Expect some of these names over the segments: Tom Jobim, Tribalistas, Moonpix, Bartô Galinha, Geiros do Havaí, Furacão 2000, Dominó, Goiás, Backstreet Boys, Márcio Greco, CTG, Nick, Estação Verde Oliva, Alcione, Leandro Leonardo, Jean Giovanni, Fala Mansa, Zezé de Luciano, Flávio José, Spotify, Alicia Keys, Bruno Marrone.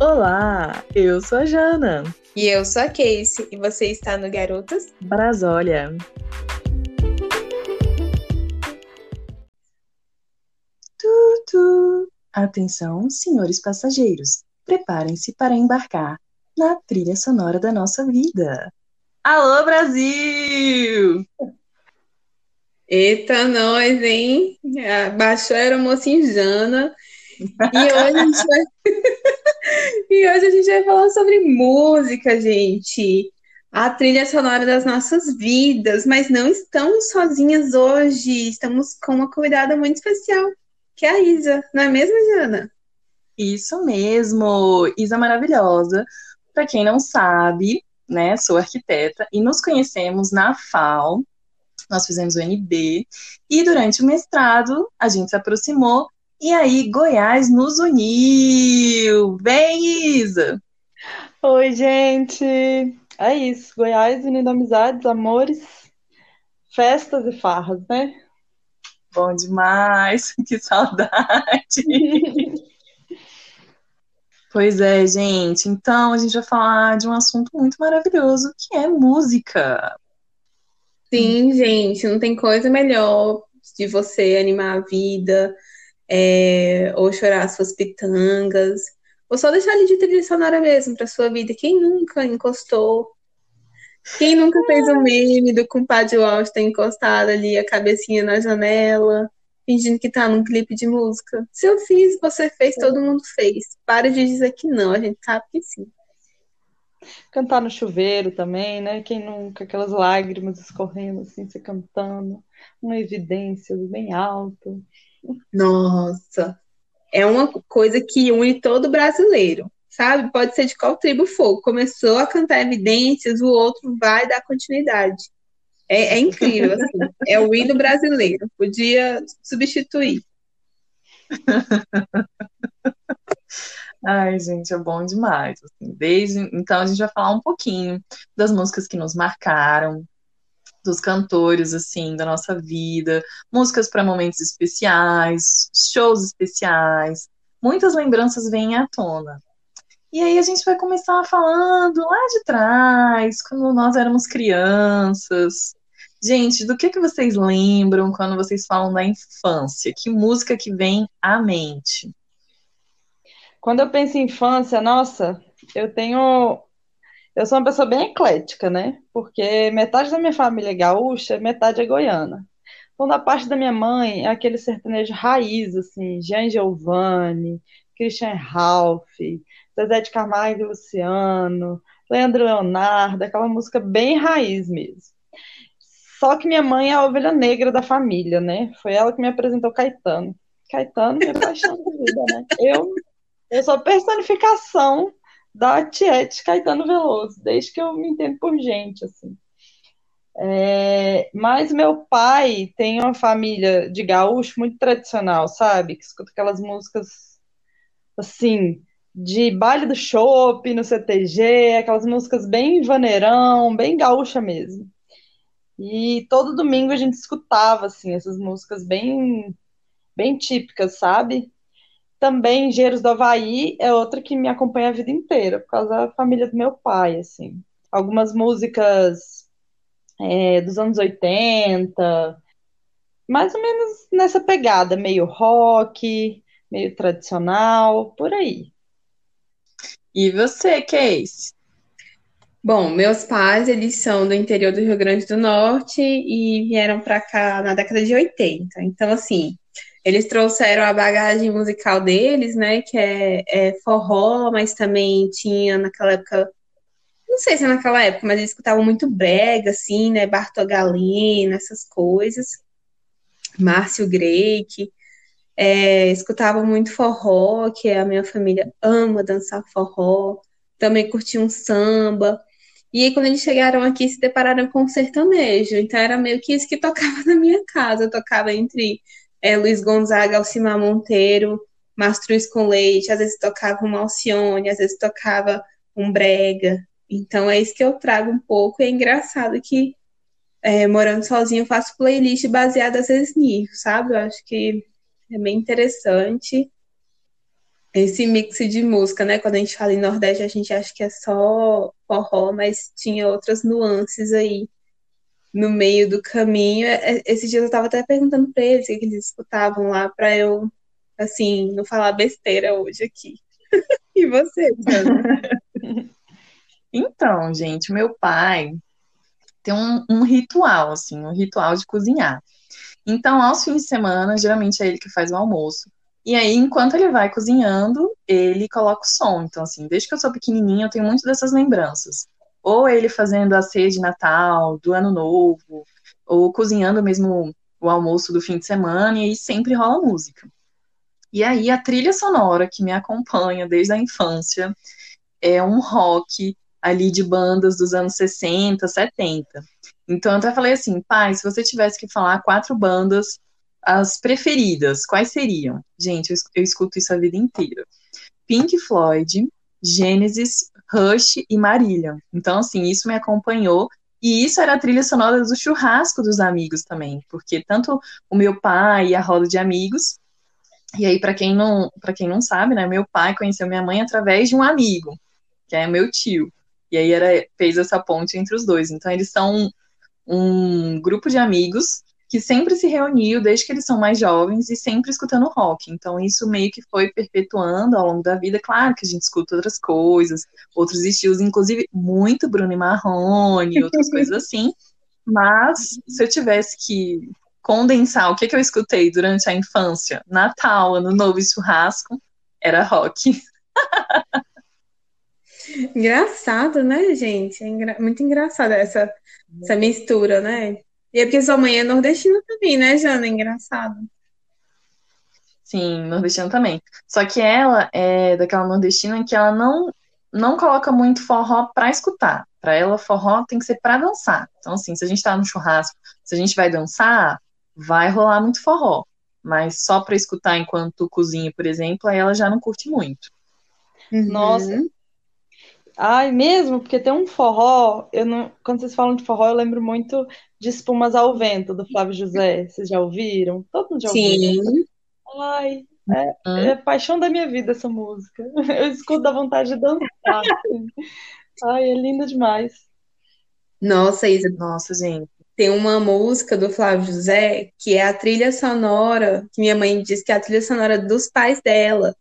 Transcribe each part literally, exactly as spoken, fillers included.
Olá, eu sou a Jana. E eu sou a Casey, e você está no Garotas Brasólia. Tutu. Atenção, senhores passageiros, preparem-se para embarcar na trilha sonora da nossa vida. Alô, Brasil! Eita, nós, hein? Baixou a aeromocinha Jana. E hoje, a gente vai... e hoje a gente vai falar sobre música, gente. A trilha sonora das nossas vidas. Mas não estamos sozinhas hoje. Estamos com uma convidada muito especial, que é a Isa. Não é mesmo, Jana? Isso mesmo. Isa maravilhosa. Para quem não sabe, né, sou arquiteta e nos conhecemos na F A U. Nós fizemos o U N B e durante o mestrado a gente se aproximou e aí Goiás nos uniu. Vem, Isa! Oi, gente! É isso, Goiás unindo amizades, amores, festas e farras, né? Bom demais, que saudade! Pois é, gente, então a gente vai falar de um assunto muito maravilhoso, que é música. Sim, gente, não tem coisa melhor de você animar a vida, é, ou chorar as suas pitangas, ou só deixar ali de trilha sonora mesmo pra sua vida. Quem nunca encostou? Quem nunca fez o meme do compadre Washington encostado ali, a cabecinha na janela, fingindo que tá num clipe de música? Se eu fiz, você fez, todo mundo fez. Para de dizer que não, a gente sabe que sim. Cantar no chuveiro também, né? Quem nunca, aquelas lágrimas escorrendo assim, você cantando, uma evidência bem alto. Nossa, é uma coisa que une todo brasileiro, sabe? Pode ser de qual tribo for. Começou a cantar evidências, o outro vai dar continuidade. É, é incrível, assim. É o hino brasileiro. Podia substituir. Ai, gente, é bom demais. Assim. Desde... Então, a gente vai falar um pouquinho das músicas que nos marcaram, dos cantores, assim, da nossa vida, músicas para momentos especiais, shows especiais. Muitas lembranças vêm à tona. E aí, a gente vai começar falando lá de trás, quando nós éramos crianças. Gente, do que, que vocês lembram quando vocês falam da infância? Que música que vem à mente? Quando eu penso em infância, nossa, eu tenho... Eu sou uma pessoa bem eclética, né? Porque metade da minha família é gaúcha, metade é goiana. Então, da parte da minha mãe, é aquele sertanejo raiz, assim, Jean Giovanni, Christian Ralph, Zezé de Luciano, Leandro Leonardo, aquela música bem raiz mesmo. Só que minha mãe é a ovelha negra da família, né? Foi ela que me apresentou Caetano. Caetano é paixão da vida, né? Eu... Eu sou a personificação da tiete Caetano Veloso, desde que eu me entendo por gente, assim. É, mas meu pai tem uma família de gaúcho muito tradicional, sabe? Que escuta aquelas músicas, assim, de baile do chopp, no C T G, aquelas músicas bem vaneirão, bem gaúcha mesmo. E todo domingo a gente escutava, assim, essas músicas bem, bem típicas, sabe? Também Geiros do Havaí é outra que me acompanha a vida inteira, por causa da família do meu pai, assim. Algumas músicas é, dos anos oitenta, mais ou menos nessa pegada, meio rock, meio tradicional, por aí. E você, Casey? Bom, meus pais, eles são do interior do Rio Grande do Norte e vieram pra cá na década de oitenta, então assim... Eles trouxeram a bagagem musical deles, né, que é, é forró, mas também tinha naquela época, não sei se é naquela época, mas eles escutavam muito brega, assim, né, Bartô Galinha, essas coisas, Márcio Greco, é, escutavam muito forró, que a minha família ama dançar forró, também curtiam um samba, e aí quando eles chegaram aqui se depararam com um sertanejo, então era meio que isso que tocava na minha casa, eu tocava entre... É, Luiz Gonzaga, Alcimar Monteiro, Mastruz com Leite, às vezes tocava uma Alcione, às vezes tocava um brega. Então é isso que eu trago um pouco. E é engraçado que, é, morando sozinho, eu faço playlist baseada às vezes nisso, sabe? Eu acho que é bem interessante. esse mix de música, né? Quando a gente fala em Nordeste, a gente acha que é só forró, mas tinha outras nuances aí no meio do caminho. Esses dias eu estava até perguntando para eles o que eles escutavam lá, para eu, assim, não falar besteira hoje aqui. E você, Jana? Então, gente, meu pai tem um, um ritual, assim, um ritual de cozinhar. Então, aos fins de semana, geralmente é ele que faz o almoço. E aí, enquanto ele vai cozinhando, ele coloca o som. Então, assim, desde que eu sou pequenininha, eu tenho muito dessas lembranças. Ou ele fazendo a ceia de Natal, do Ano Novo, ou cozinhando mesmo o almoço do fim de semana, e aí sempre rola música. E aí, a trilha sonora que me acompanha desde a infância é um rock ali de bandas dos anos sessenta, setenta. Então, eu até falei assim, pai, se você tivesse que falar quatro bandas, as preferidas, quais seriam? Gente, eu escuto isso a vida inteira. Pink Floyd, Gênesis, Rush e Marília. Então, assim, isso me acompanhou. E isso era a trilha sonora do churrasco dos amigos também. Porque tanto o meu pai e a roda de amigos... E aí, para quem não, para quem não sabe, né? Meu pai conheceu minha mãe através de um amigo, que é meu tio. E aí, era, fez essa ponte entre os dois. Então, eles são um, um grupo de amigos... que sempre se reuniu desde que eles são mais jovens e sempre escutando rock. Então, isso meio que foi perpetuando ao longo da vida. Claro que a gente escuta outras coisas, outros estilos, inclusive muito Bruno Marrone, outras coisas assim. Mas, se eu tivesse que condensar o que, que eu escutei durante a infância, Natal, Ano Novo e churrasco, era rock. Engraçado, né, gente? É engra... Muito engraçada essa, essa mistura, né? E é porque sua mãe é nordestina também, né, Jana? Engraçado. Sim, nordestina também. Só que ela é daquela nordestina que ela não, não coloca muito forró pra escutar. Pra ela, forró tem que ser pra dançar. Então, assim, se a gente tá no churrasco, se a gente vai dançar, vai rolar muito forró. Mas só pra escutar enquanto cozinha, por exemplo, aí ela já não curte muito. Uhum. Nossa. Ai, mesmo? Porque tem um forró, eu não... quando vocês falam de forró, eu lembro muito de Espumas ao Vento, do Flávio José. Vocês já ouviram? Todo mundo já ouviu? Sim. Ai, é, é a paixão da minha vida essa música. Eu escuto da vontade de dançar. Assim. Ai, é lindo demais. Nossa, Isa. Nossa, gente. Tem uma música do Flávio José que é a trilha sonora, que minha mãe diz que é a trilha sonora dos pais dela.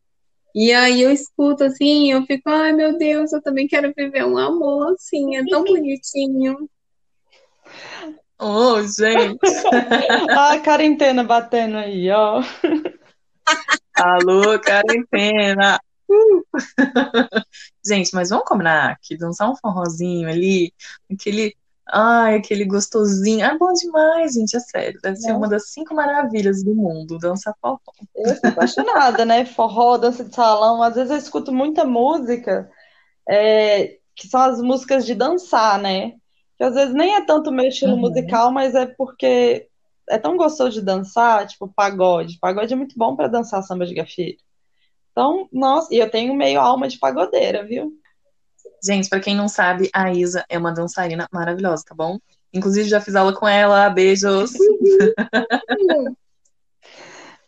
E aí eu escuto assim, eu fico, ai meu Deus, eu também quero viver um amor assim, é tão bonitinho. Oh, gente. A quarentena batendo aí, ó. Alô, quarentena. Uh. Gente, mas vamos combinar que dançar um forrozinho ali, aquele, ai, aquele gostosinho. Ah, bom demais, gente, é sério. Deve ser uma das cinco maravilhas do mundo, dançar forró. Eu sou apaixonada, né? Forró, dança de salão. Às vezes eu escuto muita música, é, que são as músicas de dançar, né? Que às vezes nem é tanto meu estilo uhum. musical, mas é porque é tão gostoso de dançar, tipo pagode. Pagode é muito bom pra dançar samba de gafieira. Então, nossa, e eu tenho meio alma de pagodeira, viu? Gente, pra quem não sabe, a Isa é uma dançarina maravilhosa, tá bom? Inclusive, já fiz aula com ela, beijos!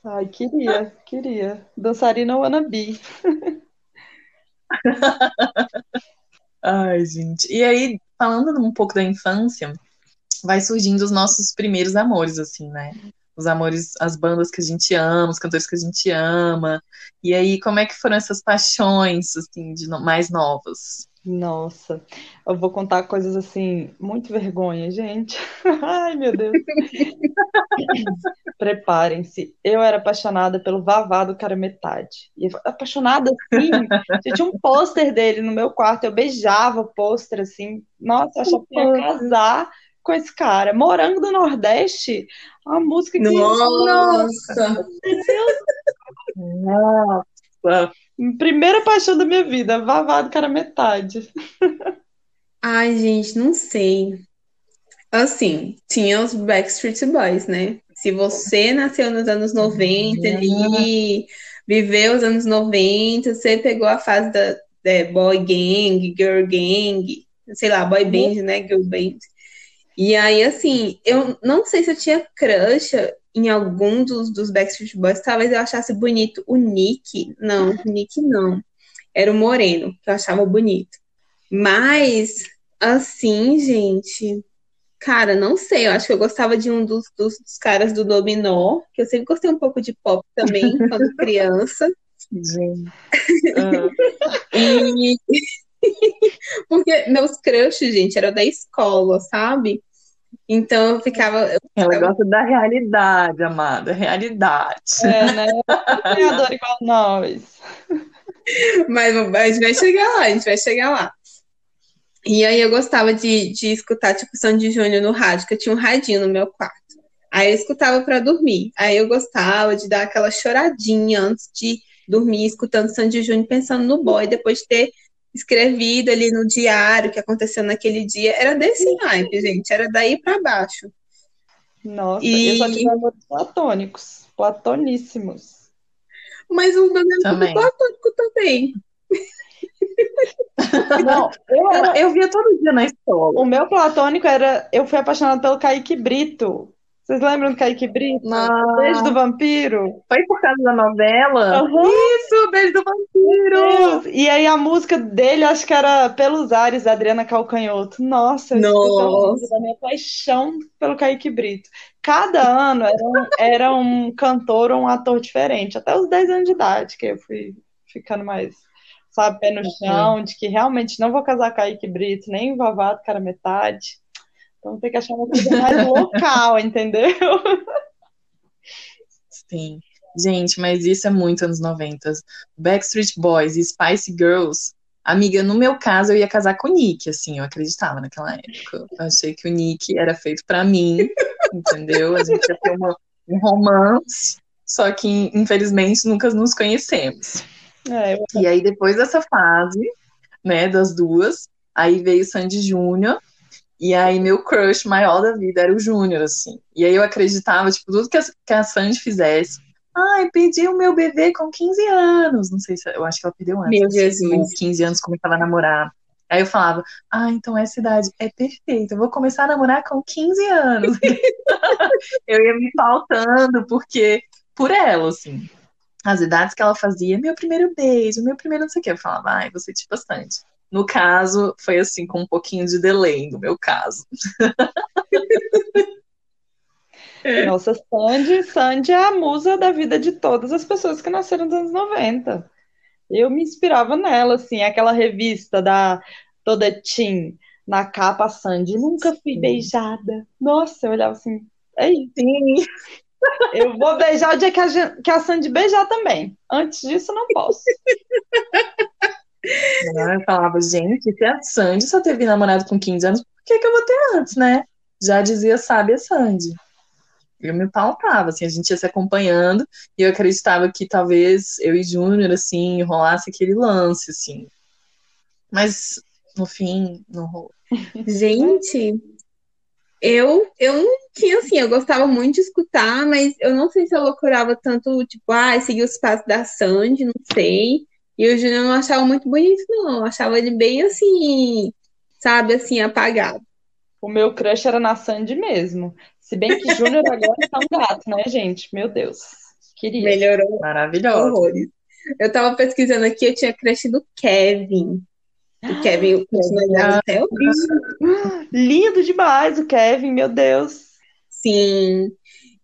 Ai, queria, queria. Dançarina wannabe. Ai, gente. E aí, falando um pouco da infância, vai surgindo os nossos primeiros amores, assim, né? Os amores, as bandas que a gente ama, os cantores que a gente ama. E aí, como é que foram essas paixões, assim, de no... mais novas? Nossa, eu vou contar coisas assim, muito vergonha, gente. Ai, meu Deus. Preparem-se. Eu era apaixonada pelo Vavá do Cara Metade. E apaixonada assim. Eu tinha um pôster dele no meu quarto, eu beijava o pôster assim. Nossa, eu achava que ia casar com esse cara. Morango do Nordeste, uma música que... Nossa! Nossa! Nossa. Primeira paixão da minha vida, Vavá do Cara Metade. Ai, gente, não sei. Assim, tinha os Backstreet Boys, né? Se você nasceu nos anos noventa é. ali, viveu os anos noventa, você pegou a fase da, da boy gang, girl gang, sei lá, boy band, né? Girl band. E aí, assim, eu não sei se eu tinha crush, em algum dos, dos Backstreet Boys, talvez eu achasse bonito o Nick. Não, o Nick não. Era o Moreno, que eu achava bonito. Mas, assim, gente... Cara, não sei. Eu acho que eu gostava de um dos, dos, dos caras do Dominó, que eu sempre gostei um pouco de pop também, quando criança. Gente. Ah. E... Porque meus crushes, gente, eram da escola, sabe? Então eu ficava... Eu ficava... Ela gosta da realidade, amada. Realidade. É, né? Eu adoro igual nós. Mas a gente vai chegar lá, a gente vai chegar lá. E aí eu gostava de, de escutar, tipo, Sandy Júnior no rádio, que eu tinha um radinho no meu quarto. Aí eu escutava pra dormir. Aí eu gostava de dar aquela choradinha antes de dormir, escutando Sandy Júnior, pensando no boy, depois de ter escrevido ali no diário o que aconteceu naquele dia. Era desse naipe, gente. Era daí pra baixo. Nossa, e... eu só tive amores platônicos. Platoníssimos. Mas o meu também. Platônico também. Não, eu, era, eu via todo dia na escola. O meu platônico era... Eu fui apaixonada pelo Kaique Brito. Vocês lembram do Kaique Brito? Ah, Beijo do Vampiro. Foi por causa da novela? Uhum. Isso, Beijo do Vampiro. Deus. E aí a música dele, acho que era Pelos Ares, da Adriana Calcanhoto. Nossa, eu escutei a minha paixão pelo Kaique Brito. Cada ano era um, era um cantor ou um ator diferente. Até os dez anos de idade que eu fui ficando mais... Sabe, pé no chão, de que realmente não vou casar com Kaique Brito, nem o Vavado, cara, metade. Então tem que achar uma coisa mais local, entendeu? Sim. Gente, mas isso é muito anos noventa. Backstreet Boys e Spice Girls. Amiga, no meu caso, eu ia casar com o Nick, assim, eu acreditava naquela época. Eu achei que o Nick era feito pra mim, entendeu? A gente ia ter uma, um romance, só que, infelizmente, nunca nos conhecemos. É, eu... E aí depois dessa fase, né, das duas, aí veio Sandy Júnior, e aí meu crush maior da vida era o Júnior, assim. E aí eu acreditava, tipo, tudo que a, que a Sandy fizesse. Ai, perdi o meu bebê com quinze anos, não sei se, eu acho que ela perdeu antes. Meu Jesus. Com quinze anos começava a namorar. Aí eu falava, ah, então essa idade é perfeita, eu vou começar a namorar com quinze anos. Eu ia me faltando, porque, por ela, assim. As idades que ela fazia, meu primeiro beijo, meu primeiro não sei o que, eu falava, ai, você te bastante. No caso, foi assim, com um pouquinho de delay, no meu caso. Nossa, Sandy, Sandy é a musa da vida de todas as pessoas que nasceram nos anos noventa. Eu me inspirava nela, assim, aquela revista da Toda Teen, na capa, a Sandy, nunca fui beijada. Nossa, eu olhava assim, é isso. Sim. Eu vou beijar o dia que a, que a Sandy beijar também. Antes disso, não posso. Eu falava, gente, se a Sandy só teve namorado com quinze anos, por que, que eu vou ter antes, né? Já dizia, sabe, a Sandy. Eu me pautava, assim, a gente ia se acompanhando e eu acreditava que talvez eu e Júnior, assim, rolasse aquele lance, assim. Mas, no fim, não rolou. Gente... Eu, eu não tinha, assim, eu gostava muito de escutar, mas eu não sei se eu loucurava tanto, tipo, ah, seguir os passos da Sandy, não sei. E o Júnior não achava muito bonito, não. Eu achava ele bem, assim, sabe, assim, apagado. O meu crush era na Sandy mesmo. Se bem que Júnior agora tá um gato, né, gente? Meu Deus. Queria. Melhorou. Maravilhoso. Eu tava pesquisando aqui, eu tinha crush do Kevin. O Kevin ah, até o lindo. lindo demais o Kevin, meu Deus. Sim.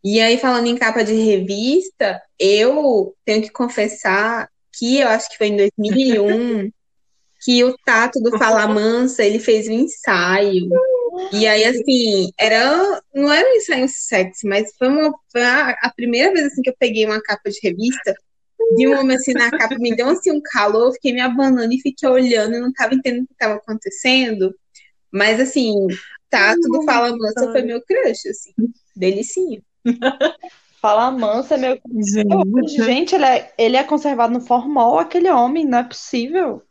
E aí, falando em capa de revista, eu tenho que confessar que eu acho que foi em dois mil e um que o Tato do Fala Mansa, ele fez um ensaio. E aí, assim, era, não era um ensaio sexy, mas foi, uma, foi a, a primeira vez assim, que eu peguei uma capa de revista. De um homem assim na capa, me deu assim um calor, eu fiquei me abanando e fiquei olhando e não tava entendendo o que tava acontecendo. Mas assim, tá, tudo Fala Mansa foi meu crush, assim, delicinho. Fala Mansa é meu crush. Gente, gente ele, é, ele é conservado no formol, aquele homem, não é possível.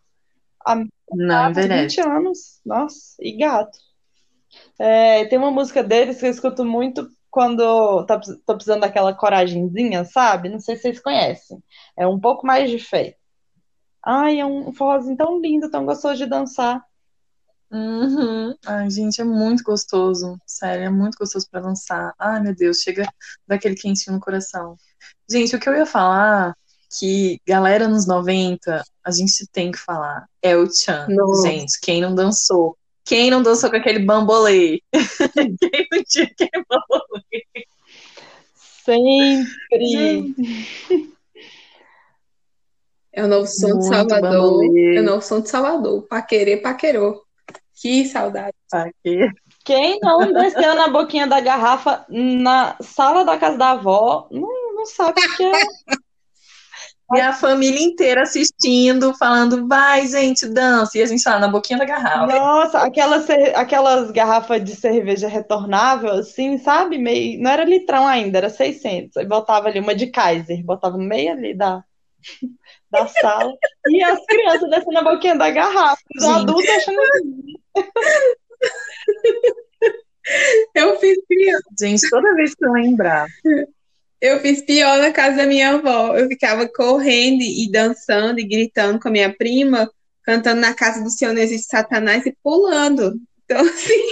A... Não, é verdade. vinte anos, nossa, e gato. É, tem uma música deles que eu escuto muito, quando tá, tô precisando daquela coragenzinha, sabe? Não sei se vocês conhecem. É um pouco mais de fé. Ai, é um forrozinho tão lindo, tão gostoso de dançar. Uhum. Ai, gente, é muito gostoso. Sério, é muito gostoso pra dançar. Ai, meu Deus, chega daquele quentinho no coração. Gente, o que eu ia falar, que galera nos noventa, a gente tem que falar, é o tchan. Nossa. Gente, quem não dançou? Quem não dançou com aquele bambolê? Quem não tinha aquele bambolê? Sempre! Gente. É o novo som muito de Salvador. Bambolê. É o novo som de Salvador. Paquerê, paquerou. Que saudade. Paquerê. Quem não desceu na boquinha da garrafa na sala da casa da avó, não, não sabe o que é. E a família inteira assistindo, falando, vai, gente, dança. E a gente lá na boquinha da garrafa. Nossa, aquelas, aquelas garrafas de cerveja retornável, assim, sabe? Meio, não era litrão ainda, era seiscentos. Aí botava ali uma de Kaiser, botava meia ali da, da sala. E as crianças descendo na boquinha da garrafa. Os adultos achando... Eu fiz criança. Gente, toda vez que eu lembrar... Eu fiz pior na casa da minha avó. Eu ficava correndo e dançando e gritando com a minha prima, cantando na casa do Senhor não existe Satanás e pulando. Então, assim...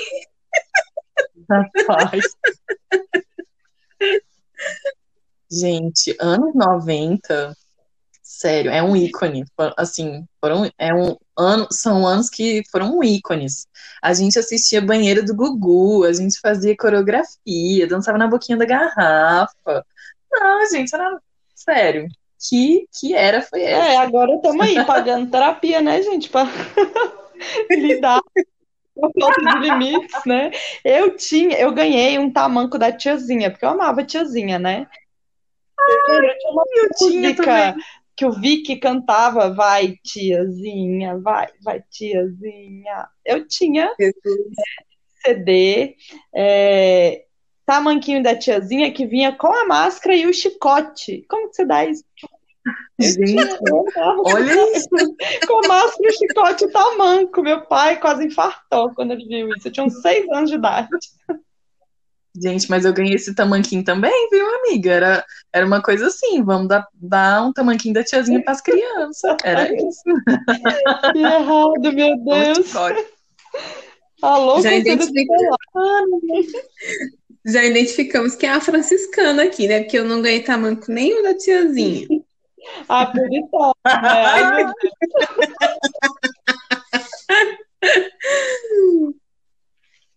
Rapaz. Gente, anos noventa, sério, é um ícone. Assim, foram, é um ano, são anos que foram ícones. A gente assistia Banheiro do Gugu, a gente fazia coreografia, dançava na boquinha da garrafa. Não, gente, era... sério. Que, que era foi essa? É, agora estamos aí pagando terapia, né, gente? Para lidar com a falta de limites, né? Eu tinha, eu ganhei um tamanco da tiazinha, porque eu amava a tiazinha, né? Ah, eu tinha uma música que o Vicky cantava, vai, tiazinha, vai, vai, tiazinha. Eu tinha é, C D, é... tamanquinho da tiazinha que vinha com a máscara e o chicote. Como que você dá isso? Gente, olha isso. Com a máscara, o chicote e o tamanco. Meu pai quase infartou quando ele viu isso. Eu tinha uns seis anos de idade. Gente, mas eu ganhei esse tamanquinho também, viu, amiga? Era, era uma coisa assim, vamos dar, dar um tamanquinho da tiazinha para as crianças. Era isso. Que errado, meu Deus. Alô, já identificamos. Já identificamos que é a franciscana aqui, né? Porque eu não ganhei tamanco nenhum da tiazinha. Ah, por isso.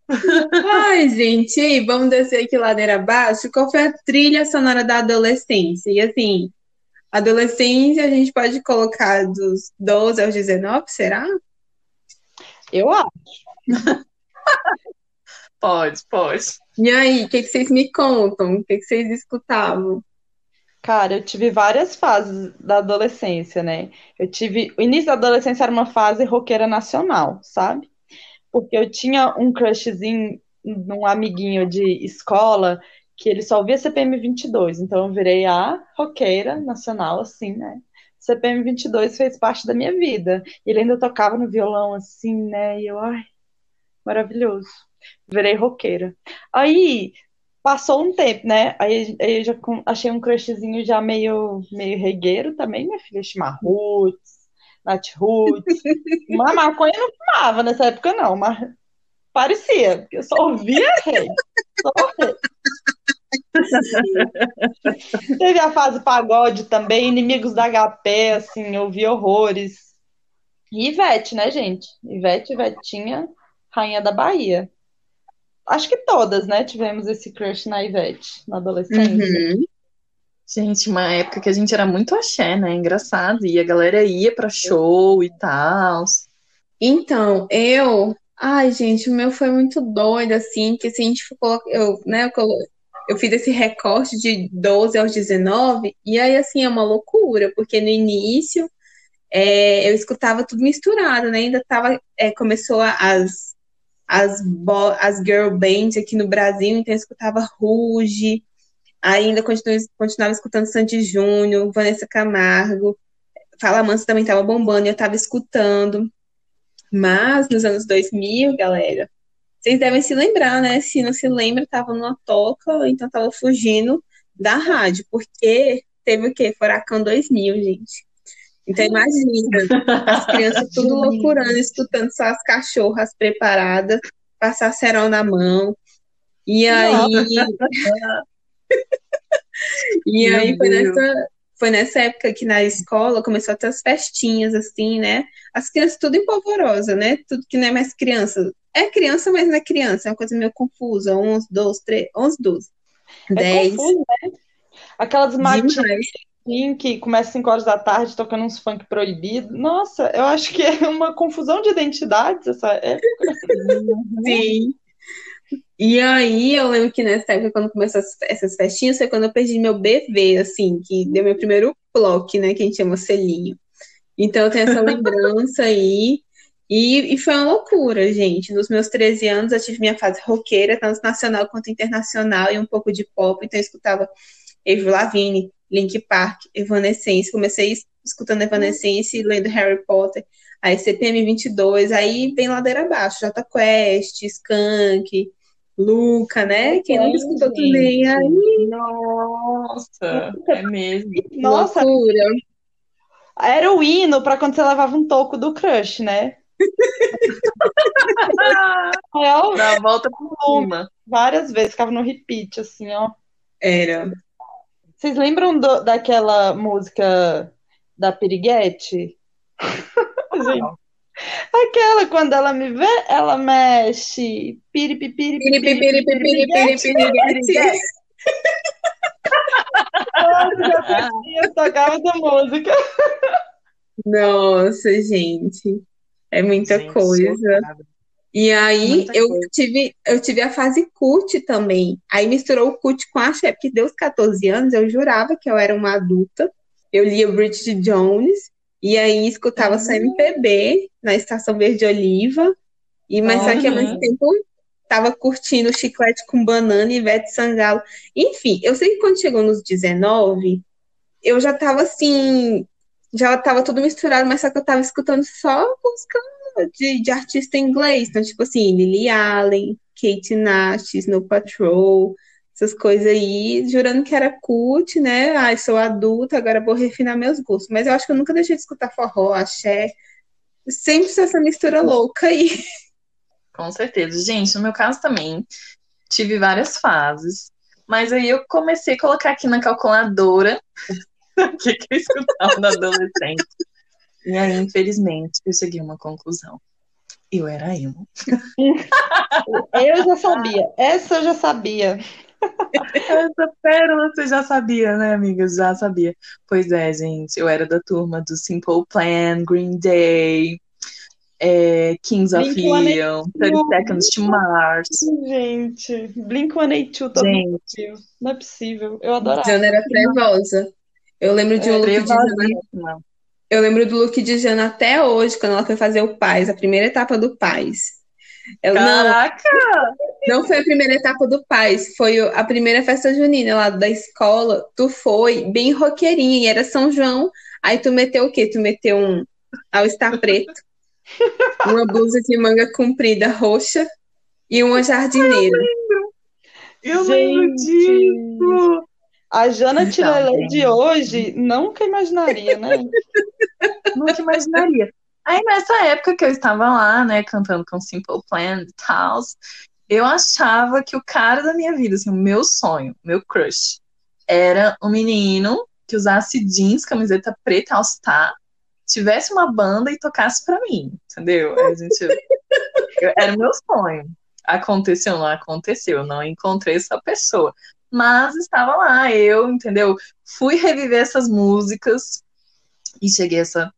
Ai, gente, vamos descer aqui ladeira abaixo. Qual foi a trilha sonora da adolescência? E assim, adolescência a gente pode colocar dos doze aos dezenove, será? Eu acho. Pode, pode. E aí, o que, que vocês me contam? O que, que vocês escutavam? Cara, eu tive várias fases da adolescência, né? Eu tive... O início da adolescência era uma fase roqueira nacional, sabe? Porque eu tinha um crushzinho num amiguinho de escola que ele só ouvia C P M vinte e dois. Então eu virei a roqueira nacional, assim, né? C P M vinte e dois fez parte da minha vida. E ele ainda tocava no violão, assim, né? E eu, ai, maravilhoso. Virei roqueira. Aí, passou um tempo, né? Aí, aí eu já achei um crushzinho já meio, meio regueiro também, minha filha. Chama Roots, Nath Roots. Uma maconha eu não fumava nessa época, não. Mas parecia, porque eu só ouvia rei. Só rei. Teve a fase pagode também, Inimigos da H P, assim, eu vi horrores. E Ivete, né, gente? Ivete, Ivetinha, Rainha da Bahia. Acho que todas, né, tivemos esse crush na Ivete, na adolescência. Uhum. Gente, uma época que a gente era muito axé, né? Engraçado. E a galera ia pra show e tal. Então, eu... Ai, gente, o meu foi muito doido, assim, que se a gente for colocar... Eu, né, eu coloquei... Eu fiz esse recorte de doze aos dezenove, e aí, assim, é uma loucura, porque no início é, eu escutava tudo misturado, né? Ainda tava, é, começou as, as, bo, as girl bands aqui no Brasil, então eu escutava Ruge, ainda continuava, continuava escutando Sandy Júnior, Vanessa Camargo, Fala Mansa também tava bombando, e eu tava escutando. Mas, nos anos dois mil, galera... Vocês devem se lembrar, né? Se não se lembra, tava numa toca, então tava fugindo da rádio, porque teve o quê? Furacão dois mil, gente. Então imagina, as crianças tudo loucurando, escutando só as cachorras preparadas, passar cerol na mão. E aí... e Meu aí foi nessa, foi nessa época que na escola começou a ter as festinhas, assim, né? As crianças tudo em polvorosa, né? Tudo que não é mais criança. É criança, mas não é criança. É uma coisa meio confusa. onze, doze, treze, onze, doze. dez. É confuso, né? Aquelas matinhas que começa cinco horas da tarde tocando uns funk proibido. Nossa, eu acho que é uma confusão de identidades essa época. Sim. E aí, eu lembro que nessa época, quando começou essas festinhas, foi quando eu perdi meu bebê, assim, que deu meu primeiro bloco, né, que a gente chama selinho. Então, eu tenho essa lembrança aí. E, e foi uma loucura, gente. Nos meus treze anos, eu tive minha fase roqueira, tanto nacional quanto internacional, e um pouco de pop. Então, eu escutava Avril Lavigne, Linkin Park, Evanescence. Comecei escutando Evanescence e lendo Harry Potter. Aí, C P M vinte e dois. Aí, vem ladeira abaixo. Jota Quest, Skank... Luca, né? Quem nunca escutou também. Aí... Nossa, é mesmo. Nossa. Loucura. Era o hino pra quando você levava um toco do crush, né? é, da volta por cima. Várias vezes, ficava no repeat, assim, ó. Era. Vocês lembram do, daquela música da Piriguete? Gente. Aquela, quando ela me vê, ela mexe. Piripi, piripi, piripi, piripi, piripi, piripi, piripi. Nossa, eu tocava essa música. Nossa, gente. É muita gente, coisa. Chocada. E aí, eu tive, eu tive a fase cult também. Aí misturou o cult com a axé, porque deu os catorze anos, eu jurava que eu era uma adulta. Eu lia Bridget Jones. E aí, escutava só M P B na Estação Verde Oliva. E, mas uhum. Aqui, ao mesmo tempo, estava curtindo Chiclete com Banana e Ivete Sangalo. Enfim, eu sei que quando chegou nos dezenove, eu já estava assim... Já estava tudo misturado, mas só que eu estava escutando só música de, de artista inglês. Então, tipo assim, Lily Allen, Kate Nash, Snow Patrol... Essas coisas aí, jurando que era cult, né? Ai, sou adulta, agora vou refinar meus gostos. Mas eu acho que eu nunca deixei de escutar forró, axé. Sempre essa mistura louca aí. Com certeza. Gente, no meu caso também, tive várias fases. Mas aí eu comecei a colocar aqui na calculadora o que eu escutava na adolescente. E aí, infelizmente, eu cheguei a uma conclusão. Eu era emo. Eu já sabia. Essa eu já sabia. Essa pérola você já sabia, né, amiga? Já sabia. Pois é, gente, eu era da turma do Simple Plan, Green Day, é, Kings of Leon, thirty Seconds to Mars. Gente, Blink one eighty-two também. Não é possível, eu adorava. Jana era trevosa. Eu lembro de um look de Jana. Eu lembro do look de Jana até hoje, quando ela foi fazer o Paz, a primeira etapa do Paz. Eu, Caraca! Não, não foi a primeira etapa do Paz, foi a primeira festa junina lá da escola. Tu foi bem roqueirinha e era São João. Aí tu meteu o quê? Tu meteu um all-star preto, uma blusa de manga comprida roxa e uma jardineira. Eu lembro, eu lembro disso! A Jana Tirolê de hoje nunca imaginaria, né? Nunca imaginaria. Aí, nessa época que eu estava lá, né, cantando com Simple Plan e tal, eu achava que o cara da minha vida, assim, o meu sonho, meu crush, era um menino que usasse jeans, camiseta preta, all-star, tivesse uma banda e tocasse pra mim, entendeu? Aí a gente... era o meu sonho. Aconteceu, não aconteceu, não encontrei essa pessoa. Mas estava lá, eu, entendeu? Fui reviver essas músicas e cheguei a essa...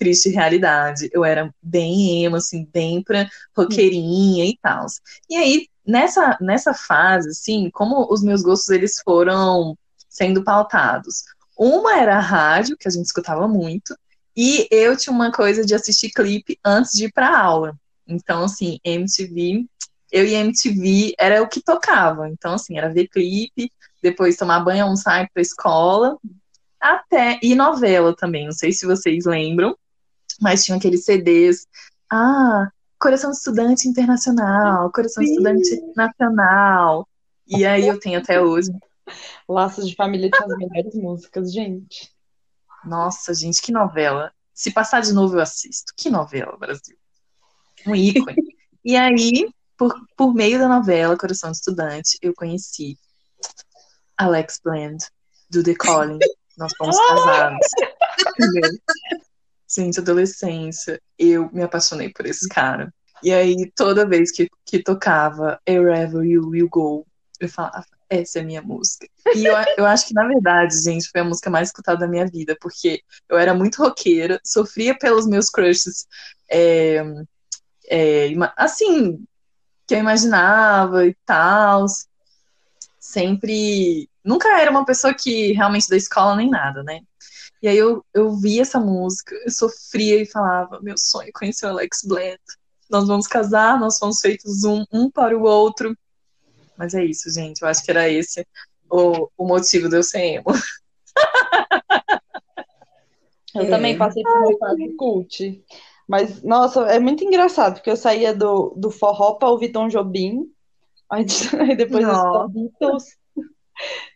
triste realidade, eu era bem emo, assim, bem pra roqueirinha e tal. E aí, nessa, nessa fase, assim, como os meus gostos, eles foram sendo pautados. Uma era a rádio, que a gente escutava muito, e eu tinha uma coisa de assistir clipe antes de ir pra aula. Então, assim, M T V, eu e M T V era o que tocava. Então, assim, era ver clipe, depois tomar banho, almoçar, ir pra escola, até, e novela também, não sei se vocês lembram. Mas tinha aqueles C Ds. Ah, Coração de Estudante Internacional, Coração Sim. de Estudante Nacional. E aí eu tenho até hoje. Laços de Família tinha as melhores músicas, gente. Nossa, gente, que novela. Se passar de novo, eu assisto. Que novela, Brasil. Um ícone. E aí, por, por meio da novela Coração de Estudante, eu conheci Alex Bland, do The Calling. Nós fomos casados. Gente, adolescência. Eu me apaixonei por esse cara. E aí, toda vez que, que tocava Wherever You Will Go, eu falava, essa é a minha música. E eu, eu acho que, na verdade, gente, foi a música mais escutada da minha vida, porque eu era muito roqueira, sofria pelos meus crushes, é, é, assim, que eu imaginava e tal. Sempre... Nunca era uma pessoa que realmente da escola nem nada, né? E aí eu, eu via essa música, eu sofria e falava, meu sonho é conhecer o Alex Bland. Nós vamos casar, nós fomos feitos um, um para o outro. Mas é isso, gente. Eu acho que era esse o, o motivo de eu ser emo. Eu é. também passei por uma fase cult. Mas, nossa, é muito engraçado, porque eu saía do, do forró para ouvir Tom Jobim. Aí depois nossa. eu Beatles.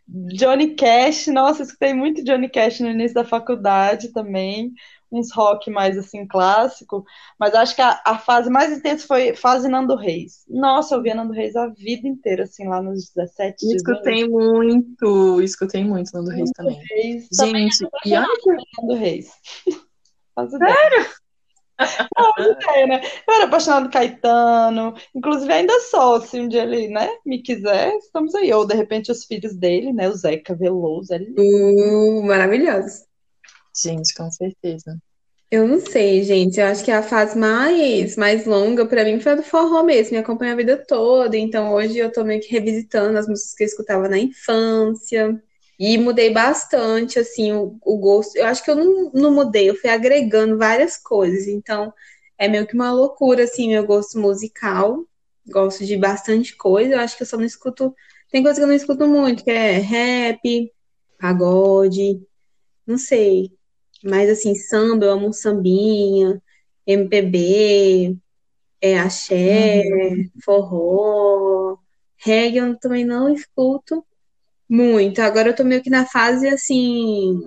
Johnny Cash, nossa, escutei muito Johnny Cash no início da faculdade também, uns rock mais assim clássico, mas acho que a, a fase mais intensa foi fase Nando Reis. Nossa, eu via Nando Reis a vida inteira, assim, lá nos dezessete anos. Escutei muito, escutei muito Nando Reis também. Reis, gente, também e olha que... Nando Reis. Sério? Não, ideia, né? Eu era apaixonada do Caetano, inclusive ainda só, se um dia ele, né, me quiser, estamos aí. Ou de repente os filhos dele, né? O Zeca Veloso ali. Uh, maravilhoso. Gente, com certeza. Eu não sei, gente. Eu acho que a fase mais, mais longa pra mim foi a do forró mesmo. Me acompanhou a vida toda. Então hoje eu tô meio que revisitando as músicas que eu escutava na infância. E mudei bastante, assim, o, o gosto. Eu acho que eu não, não mudei, eu fui agregando várias coisas. Então, é meio que uma loucura, assim, meu gosto musical. Gosto de bastante coisa. Eu acho que eu só não escuto... Tem coisa que eu não escuto muito, que é rap, pagode, não sei. Mas, assim, samba, eu amo sambinha, M P B, é, axé, hum. forró, reggae, eu também não escuto. Muito. Agora eu tô meio que na fase, assim,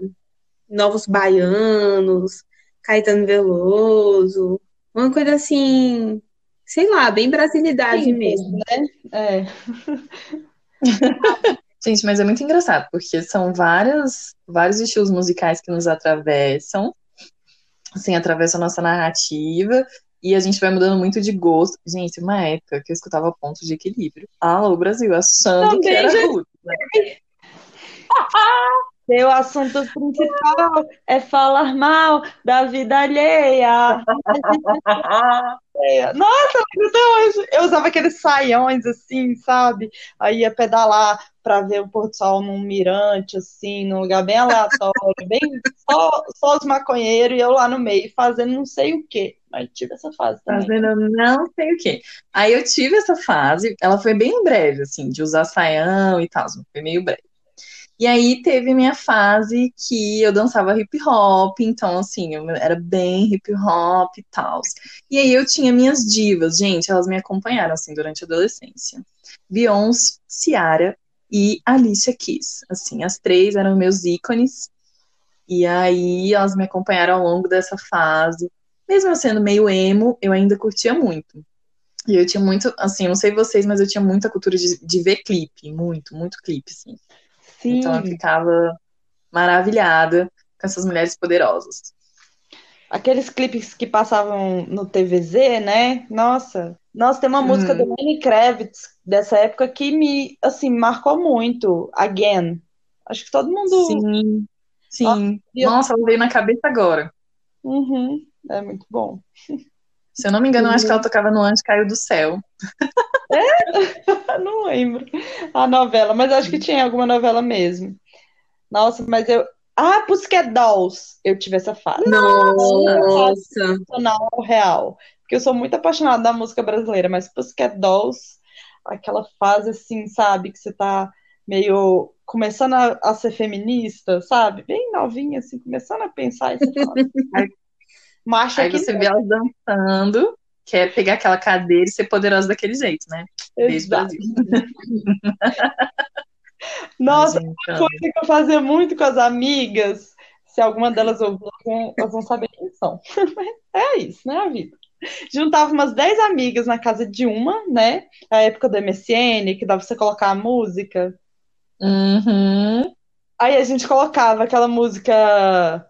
Novos Baianos, Caetano Veloso, uma coisa assim, sei lá, bem brasilidade Sim, mesmo, né? É. Gente, mas é muito engraçado, porque são várias, vários estilos musicais que nos atravessam, assim, atravessam a nossa narrativa, e a gente vai mudando muito de gosto. Gente, uma época que eu escutava Ponto de Equilíbrio. Ah, o Brasil, achando também que era já... ruim. Meu assunto principal é falar mal da vida alheia. Nossa, até hoje. Eu usava aqueles saiões assim, sabe? Aí ia pedalar pra ver o pôr do sol num mirante, assim, num lugar bem aleatório, bem só, só os maconheiros e eu lá no meio, fazendo não sei o quê. Mas tive essa fase também. Fazendo não sei o quê. Aí eu tive essa fase, ela foi bem breve, assim, de usar saião e tal, foi meio breve. E aí teve minha fase que eu dançava hip hop, então assim, eu era bem hip hop e tal. E aí eu tinha minhas divas, gente, elas me acompanharam assim durante a adolescência. Beyoncé, Ciara e Alicia Keys, assim, as três eram meus ícones. E aí elas me acompanharam ao longo dessa fase. Mesmo eu sendo meio emo, eu ainda curtia muito. E eu tinha muito, assim, não sei vocês, mas eu tinha muita cultura de, de ver clipe, muito, muito clipe, assim. Sim. Então eu ficava maravilhada com essas mulheres poderosas. Aqueles clipes que passavam no T V Z, né? Nossa, nossa, tem uma hum. música do Lenny Kravitz dessa época que me, assim, marcou muito. Again. Acho que todo mundo... Sim, sim. Nossa, eu veio na cabeça agora. Uhum, é muito bom. Se eu não me engano, eu acho que ela tocava no Anjo Caiu do Céu. É? Não lembro a novela, mas acho que tinha alguma novela mesmo. Nossa, mas eu... Ah, Pussycat Dolls. Eu tive essa fase. Nossa! Nossa. Nacional real. Porque eu sou muito apaixonada da música brasileira, mas Pussycat Dolls, aquela fase assim, sabe? Que você tá meio... começando a, a ser feminista, sabe? Bem novinha, assim, começando a pensar isso. Marcha aí você vê elas dançando, quer pegar aquela cadeira e ser poderosa daquele jeito, né? Beijo, Brasil. Nossa, uma coisa que eu fazia muito com as amigas, Se alguma delas ouvir, elas vão saber quem são. É isso, né, a vida. Juntava umas dez amigas na casa de uma, né? A época do M S N, que dava pra você colocar a música. Uhum. Aí a gente colocava aquela música...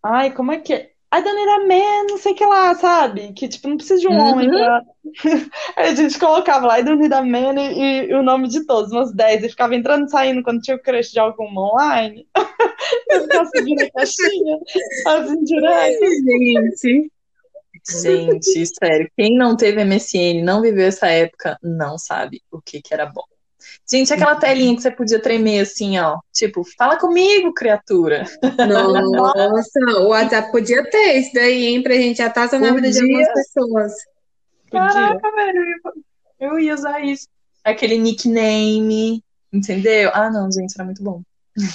Ai, como é que é? A Danira Man, não sei o que lá, sabe? Que, tipo, não precisa de um uhum. homem pra... Aí a gente colocava lá, I don't need a man, e, e o nome de todos, umas dez. E ficava entrando e saindo quando tinha o crush de alguma online. Eu ficava subindo a caixinha, as indiretas. Gente, gente, sério. Quem não teve M S N, não viveu essa época, não sabe o que que era bom. Gente, aquela telinha que você podia tremer assim, ó. Tipo, fala comigo, criatura. Nossa, o WhatsApp podia ter isso daí, hein? Pra gente atrasar na vida de algumas pessoas. Caraca, velho, eu ia usar isso. Aquele nickname, entendeu? Ah, não, gente, era muito bom.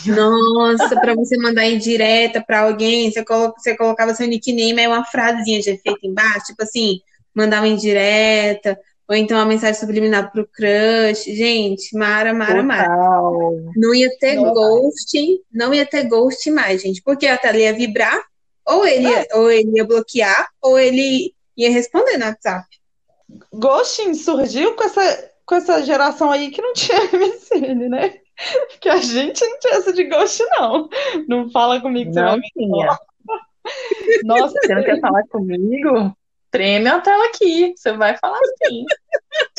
Nossa, pra você mandar em direta pra alguém, você, colo- você colocava seu nickname, aí uma frasezinha de efeito embaixo, tipo assim, mandava em direta, ou então uma mensagem subliminar pro crush. Gente, mara, mara, mara. Não ia ter Total. ghost, não ia ter ghost mais, gente, porque a tela ia vibrar, ou ele ia, ou ele ia bloquear, ou ele ia responder no WhatsApp. Ghosting surgiu com essa, com essa geração aí que não tinha M S N, né? Que a gente não tinha essa de ghost, não. Não fala comigo, não, não. Nossa, você não quer falar comigo? Treme a tela aqui, você vai falar assim.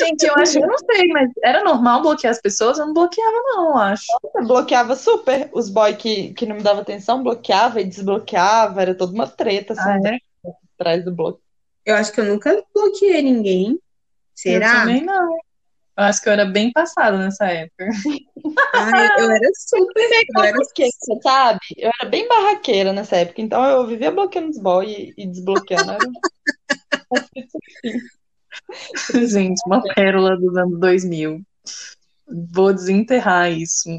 Gente, eu acho, eu não sei, mas era normal bloquear as pessoas? Eu não bloqueava, não, eu acho. Nossa, bloqueava super. Os boys que, que não me davam atenção, bloqueava e desbloqueava, era toda uma treta, assim, ah, né? Atrás do bloco. Eu acho que eu nunca bloqueei ninguém. Será? Eu também não. Eu acho que eu era bem passada nessa época. Ah, eu era super eu era... sabe? Eu era bem barraqueira nessa época, então eu vivia bloqueando os boys e, e desbloqueando. Era... Gente, uma pérola dos anos dois mil. Vou desenterrar isso.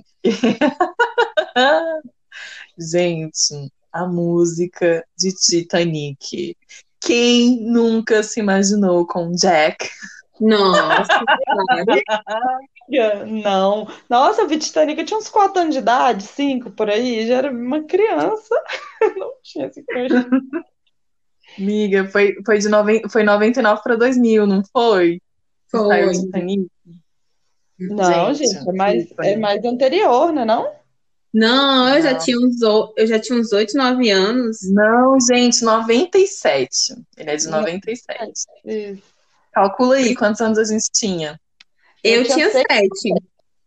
Gente, a música de Titanic. Quem nunca se imaginou com Jack? Nossa, não. Nossa, eu vi Titanic, eu tinha uns quatro anos de idade, cinco por aí, já era uma criança. Não tinha esse coisa. Amiga, foi, foi de noven... foi noventa e nove para dois mil, não foi? Foi. Saiu de Titanic? Não, gente, gente é, mais, é mais anterior, né, não? Não, eu, não. Já tinha uns, eu já tinha uns oito, nove anos. Não, gente, noventa e sete. Ele é de noventa e sete. Isso. Calcula aí quantos anos a gente tinha. Eu, eu tinha sete.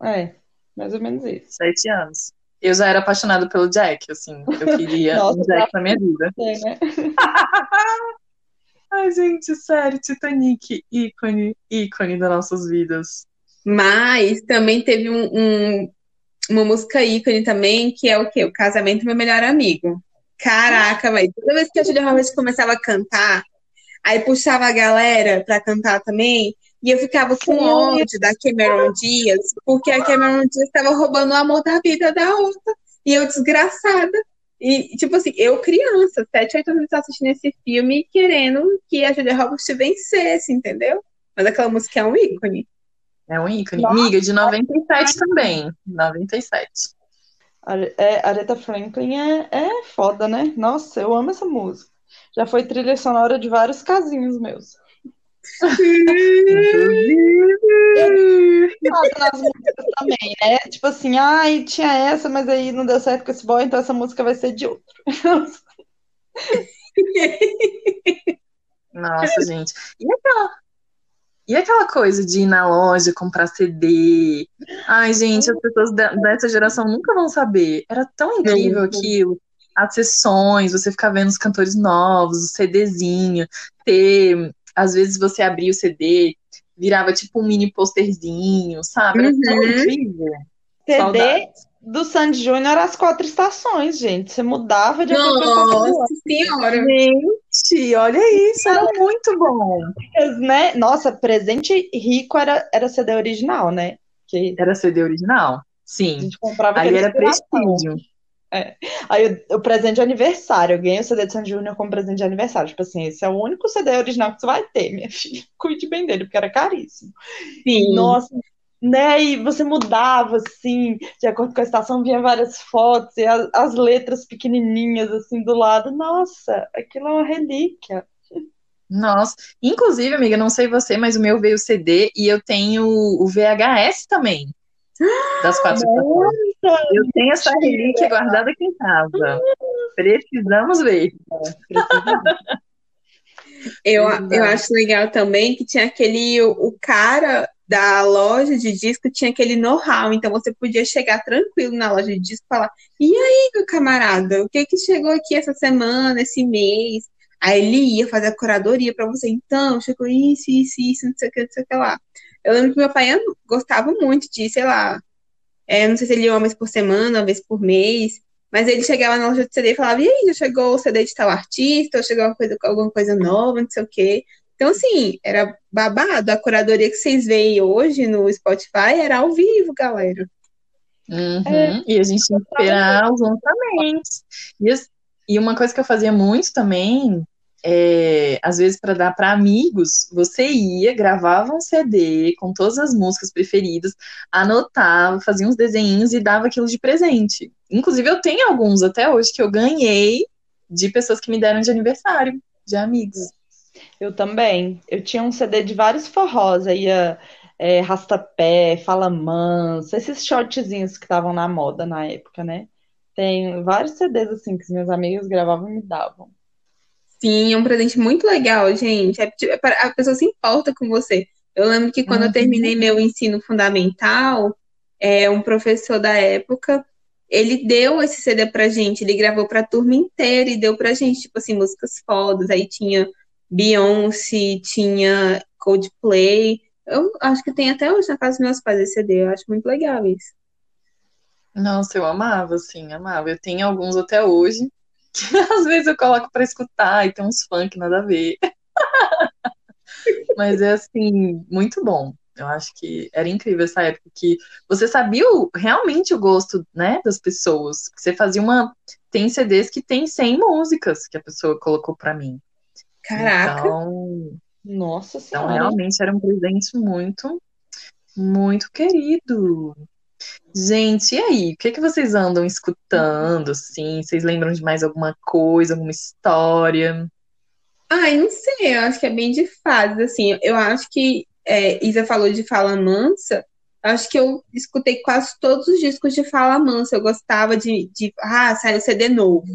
É, mais ou menos isso. Sete anos. Eu já era apaixonada pelo Jack, assim. Eu queria Nossa, um Jack na minha vida. É, né? Ai, gente, sério, Titanic, ícone, ícone das nossas vidas. Mas também teve um, um, uma música ícone também, que é o quê? O Casamento do Meu Melhor Amigo. Caraca, velho. Toda vez que a Julia Roberts começava a cantar, aí puxava a galera pra cantar também, e eu ficava com ódio da Cameron Diaz, porque a Cameron Diaz estava roubando o amor da vida da outra, e eu desgraçada. E, tipo assim, eu criança, sete, oito anos assistindo esse filme, querendo que a Julia Roberts vencesse, entendeu? Mas aquela música é um ícone. É um ícone. Nossa. Amiga, de noventa e sete também. noventa e sete. É, Aretha Franklin é, é foda, né? Nossa, eu amo essa música. Já foi trilha sonora de vários casinhos meus. Nas músicas também, né? Tipo assim, ai, tinha essa, mas aí não deu certo com esse boy, então essa música vai ser de outro. Nossa, gente. E aquela... E aquela coisa de ir na loja, comprar C D? Ai, gente, as pessoas dessa geração nunca vão saber. Era tão incrível aquilo. As sessões, você ficar vendo os cantores novos, o CDzinho, ter... Às vezes você abria o C D, virava tipo um mini posterzinho, sabe? Era uhum. tão incrível. C D Saudades. Do Sandy Júnior às quatro estações, gente. Você mudava de acordo com a pessoa. Nossa senhora! Gente, olha isso, era muito bom. Né? Nossa, presente rico era, era C D original, né? Que... Era C D original, sim. A gente comprava Aí era prestígio. É. Aí o, o presente de aniversário, eu ganhei o C D de Sandy Júnior como presente de aniversário. Tipo assim, esse é o único C D original que você vai ter, minha filha. Cuide bem dele, porque era caríssimo. Sim. Nossa, né? E você mudava, assim, de acordo com a estação, vinha várias fotos e as, as letras pequenininhas, assim, do lado. Nossa, aquilo é uma relíquia. Nossa, inclusive, amiga, não sei você, mas o meu veio C D e eu tenho o V H S também. Das quatro Nossa, eu tenho essa relíquia guardada aqui em casa. Precisamos ver. Precisamos ver. Eu, eu acho legal também que tinha aquele, o, o cara da loja de disco tinha aquele know-how, então você podia chegar tranquilo na loja de disco e falar, e aí, meu camarada, o que que chegou aqui essa semana, esse mês? Aí ele ia fazer a curadoria pra você, então, chegou isso, isso, isso, não sei o que, não sei o que lá. Eu lembro que meu pai gostava muito de, sei lá, é, não sei se ele ia uma vez por semana, uma vez por mês, mas ele chegava na loja de C D e falava, e aí, já chegou o C D de tal artista, ou chegou alguma coisa, alguma coisa nova, não sei o quê. Então, assim, era babado. A curadoria que vocês veem hoje no Spotify era ao vivo, galera. Uhum. É, e a gente tinha que esperar os lançamentos. E, e uma coisa que eu fazia muito também, é, às vezes para dar para amigos, você ia, gravava um C D com todas as músicas preferidas, anotava, fazia uns desenhinhos e dava aquilo de presente. Inclusive, eu tenho alguns até hoje que eu ganhei de pessoas que me deram de aniversário, de amigos. Eu também. Eu tinha um C D de vários forrós, aí é, Rastapé, Fala Mansa, esses shortzinhos que estavam na moda na época, né? Tem vários C Ds, assim, que os meus amigos gravavam e me davam. Sim, é um presente muito legal, gente. É, a pessoa se importa com você. Eu lembro que quando uhum. eu terminei meu ensino fundamental, é, um professor da época, ele deu esse C D pra gente, ele gravou pra turma inteira e deu pra gente, tipo assim, músicas fodas. Aí tinha Beyoncé, tinha Coldplay. Eu acho que tem até hoje na casa dos meus pais esse C D. Eu acho muito legal isso. Nossa, eu amava, sim, amava. Eu tenho alguns até hoje. Às vezes eu coloco pra escutar e tem uns funk nada a ver. Mas é assim, muito bom. Eu acho que era incrível essa época que você sabia o, realmente o gosto, né, das pessoas. Você fazia uma... Tem C Ds que tem cem músicas que a pessoa colocou pra mim. Caraca! Então, Nossa Senhora! Então realmente era um presente muito, muito querido. Gente, e aí? O que, é que vocês andam escutando, assim? Vocês lembram de mais alguma coisa, alguma história? Ai, não sei, eu acho que é bem de fase, assim. Eu acho que é, Isa falou de Fala Mansa. Eu acho que eu escutei quase todos os discos de Fala Mansa. Eu gostava de... de ah, saiu C D novo.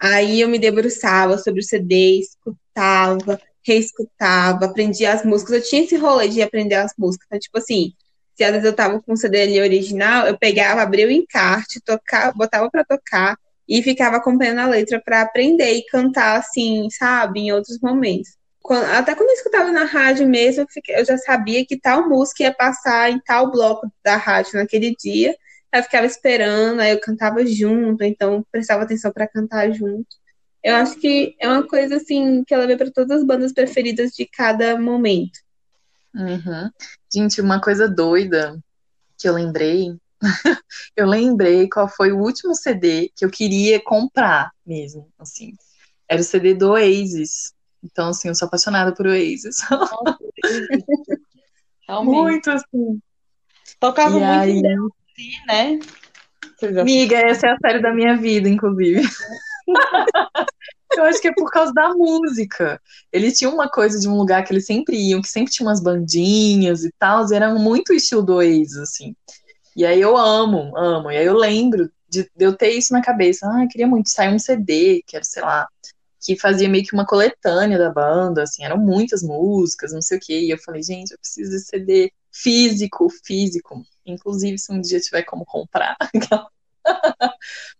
Aí eu me debruçava sobre o C D, escutava, reescutava, aprendia as músicas. Eu tinha esse rolê de aprender as músicas. Então, tipo assim... Se às vezes eu tava com o C D ali original, eu pegava, abria o encarte, tocava, botava pra tocar e ficava acompanhando a letra pra aprender e cantar, assim, sabe, em outros momentos. Quando, até quando eu escutava na rádio mesmo, eu, fiquei, eu já sabia que tal música ia passar em tal bloco da rádio naquele dia. Aí eu ficava esperando, aí eu cantava junto, então prestava atenção pra cantar junto. Eu acho que é uma coisa, assim, que eu levei pra todas as bandas preferidas de cada momento. Uhum. Gente, uma coisa doida que eu lembrei, eu lembrei qual foi o último C D que eu queria comprar mesmo, assim, era o C D do Oasis, então assim, eu sou apaixonada por Oasis. Muito assim. Tocava e muito aí... dela, assim, né? Amiga, essa é a série da minha vida, inclusive. Eu acho que é por causa da música. Ele tinha uma coisa de um lugar que eles sempre iam, que sempre tinha umas bandinhas e tal, e era muito estilo do Oasis, assim. E aí eu amo, amo. E aí eu lembro de, de eu ter isso na cabeça. Ah, eu queria muito sair um C D, que era, sei lá, que fazia meio que uma coletânea da banda, assim, eram muitas músicas, não sei o quê. E eu falei, gente, eu preciso de C D físico, físico. Inclusive, se um dia tiver como comprar,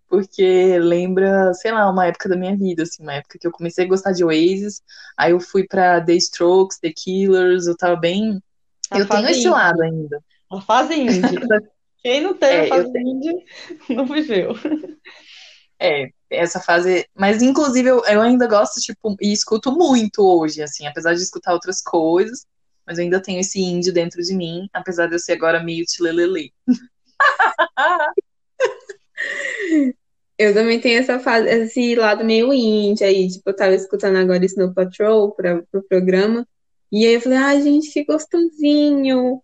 porque lembra, sei lá, uma época da minha vida, assim, uma época que eu comecei a gostar de Oasis, aí eu fui pra The Strokes, The Killers, eu tava bem... A eu tenho esse lado ainda. A fase indie. Quem não tem é, a fase indie, não viveu. É, essa fase... Mas, inclusive, eu, eu ainda gosto, tipo, e escuto muito hoje, assim, apesar de escutar outras coisas, mas eu ainda tenho esse indie dentro de mim, apesar de eu ser agora meio tilelele. Eu também tenho essa fase, esse lado meio indie aí, tipo, eu tava escutando agora Snow Patrol para pro programa, e aí eu falei, ai, ah, gente, que gostosinho.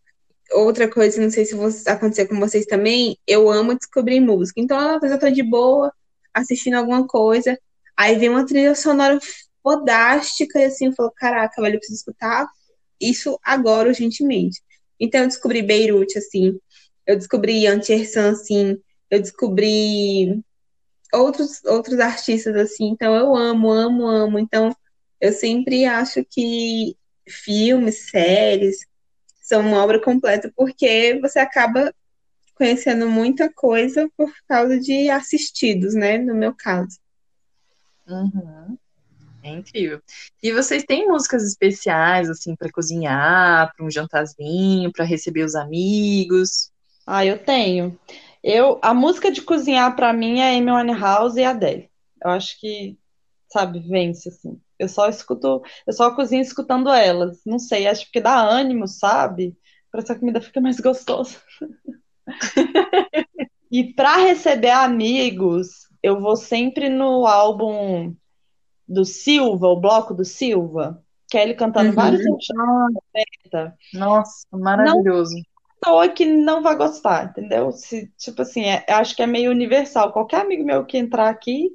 outra coisa, não sei se aconteceu com vocês também, eu amo descobrir música. Então, às vezes eu tô de boa, assistindo alguma coisa, aí vem uma trilha sonora fodástica, e assim, eu falo, caraca, velho, eu preciso escutar isso agora, urgentemente. Então, eu descobri Beirute, assim, eu descobri Anti-Hersan, assim, eu descobri outros, outros artistas, assim, então eu amo, amo, amo. Então, eu sempre acho que filmes, séries, são uma obra completa, porque você acaba conhecendo muita coisa por causa de assistidos, né? No meu caso. Uhum. É incrível. E vocês têm músicas especiais, assim, para cozinhar, para um jantarzinho, para receber os amigos? Ah, eu tenho. Eu, a música de cozinhar, para mim, é Amy Winehouse e Adele. Eu acho que, sabe, vence, assim. Eu só escuto, eu só cozinho escutando elas. Não sei, acho que dá ânimo, sabe? Para essa comida fica mais gostosa. E para receber amigos, eu vou sempre no álbum do Silva, o bloco do Silva, que é ele cantando uhum. vários anos. Nossa, maravilhoso. Não é que não vai gostar, entendeu? Se, tipo assim, é, acho que é meio universal. Qualquer amigo meu que entrar aqui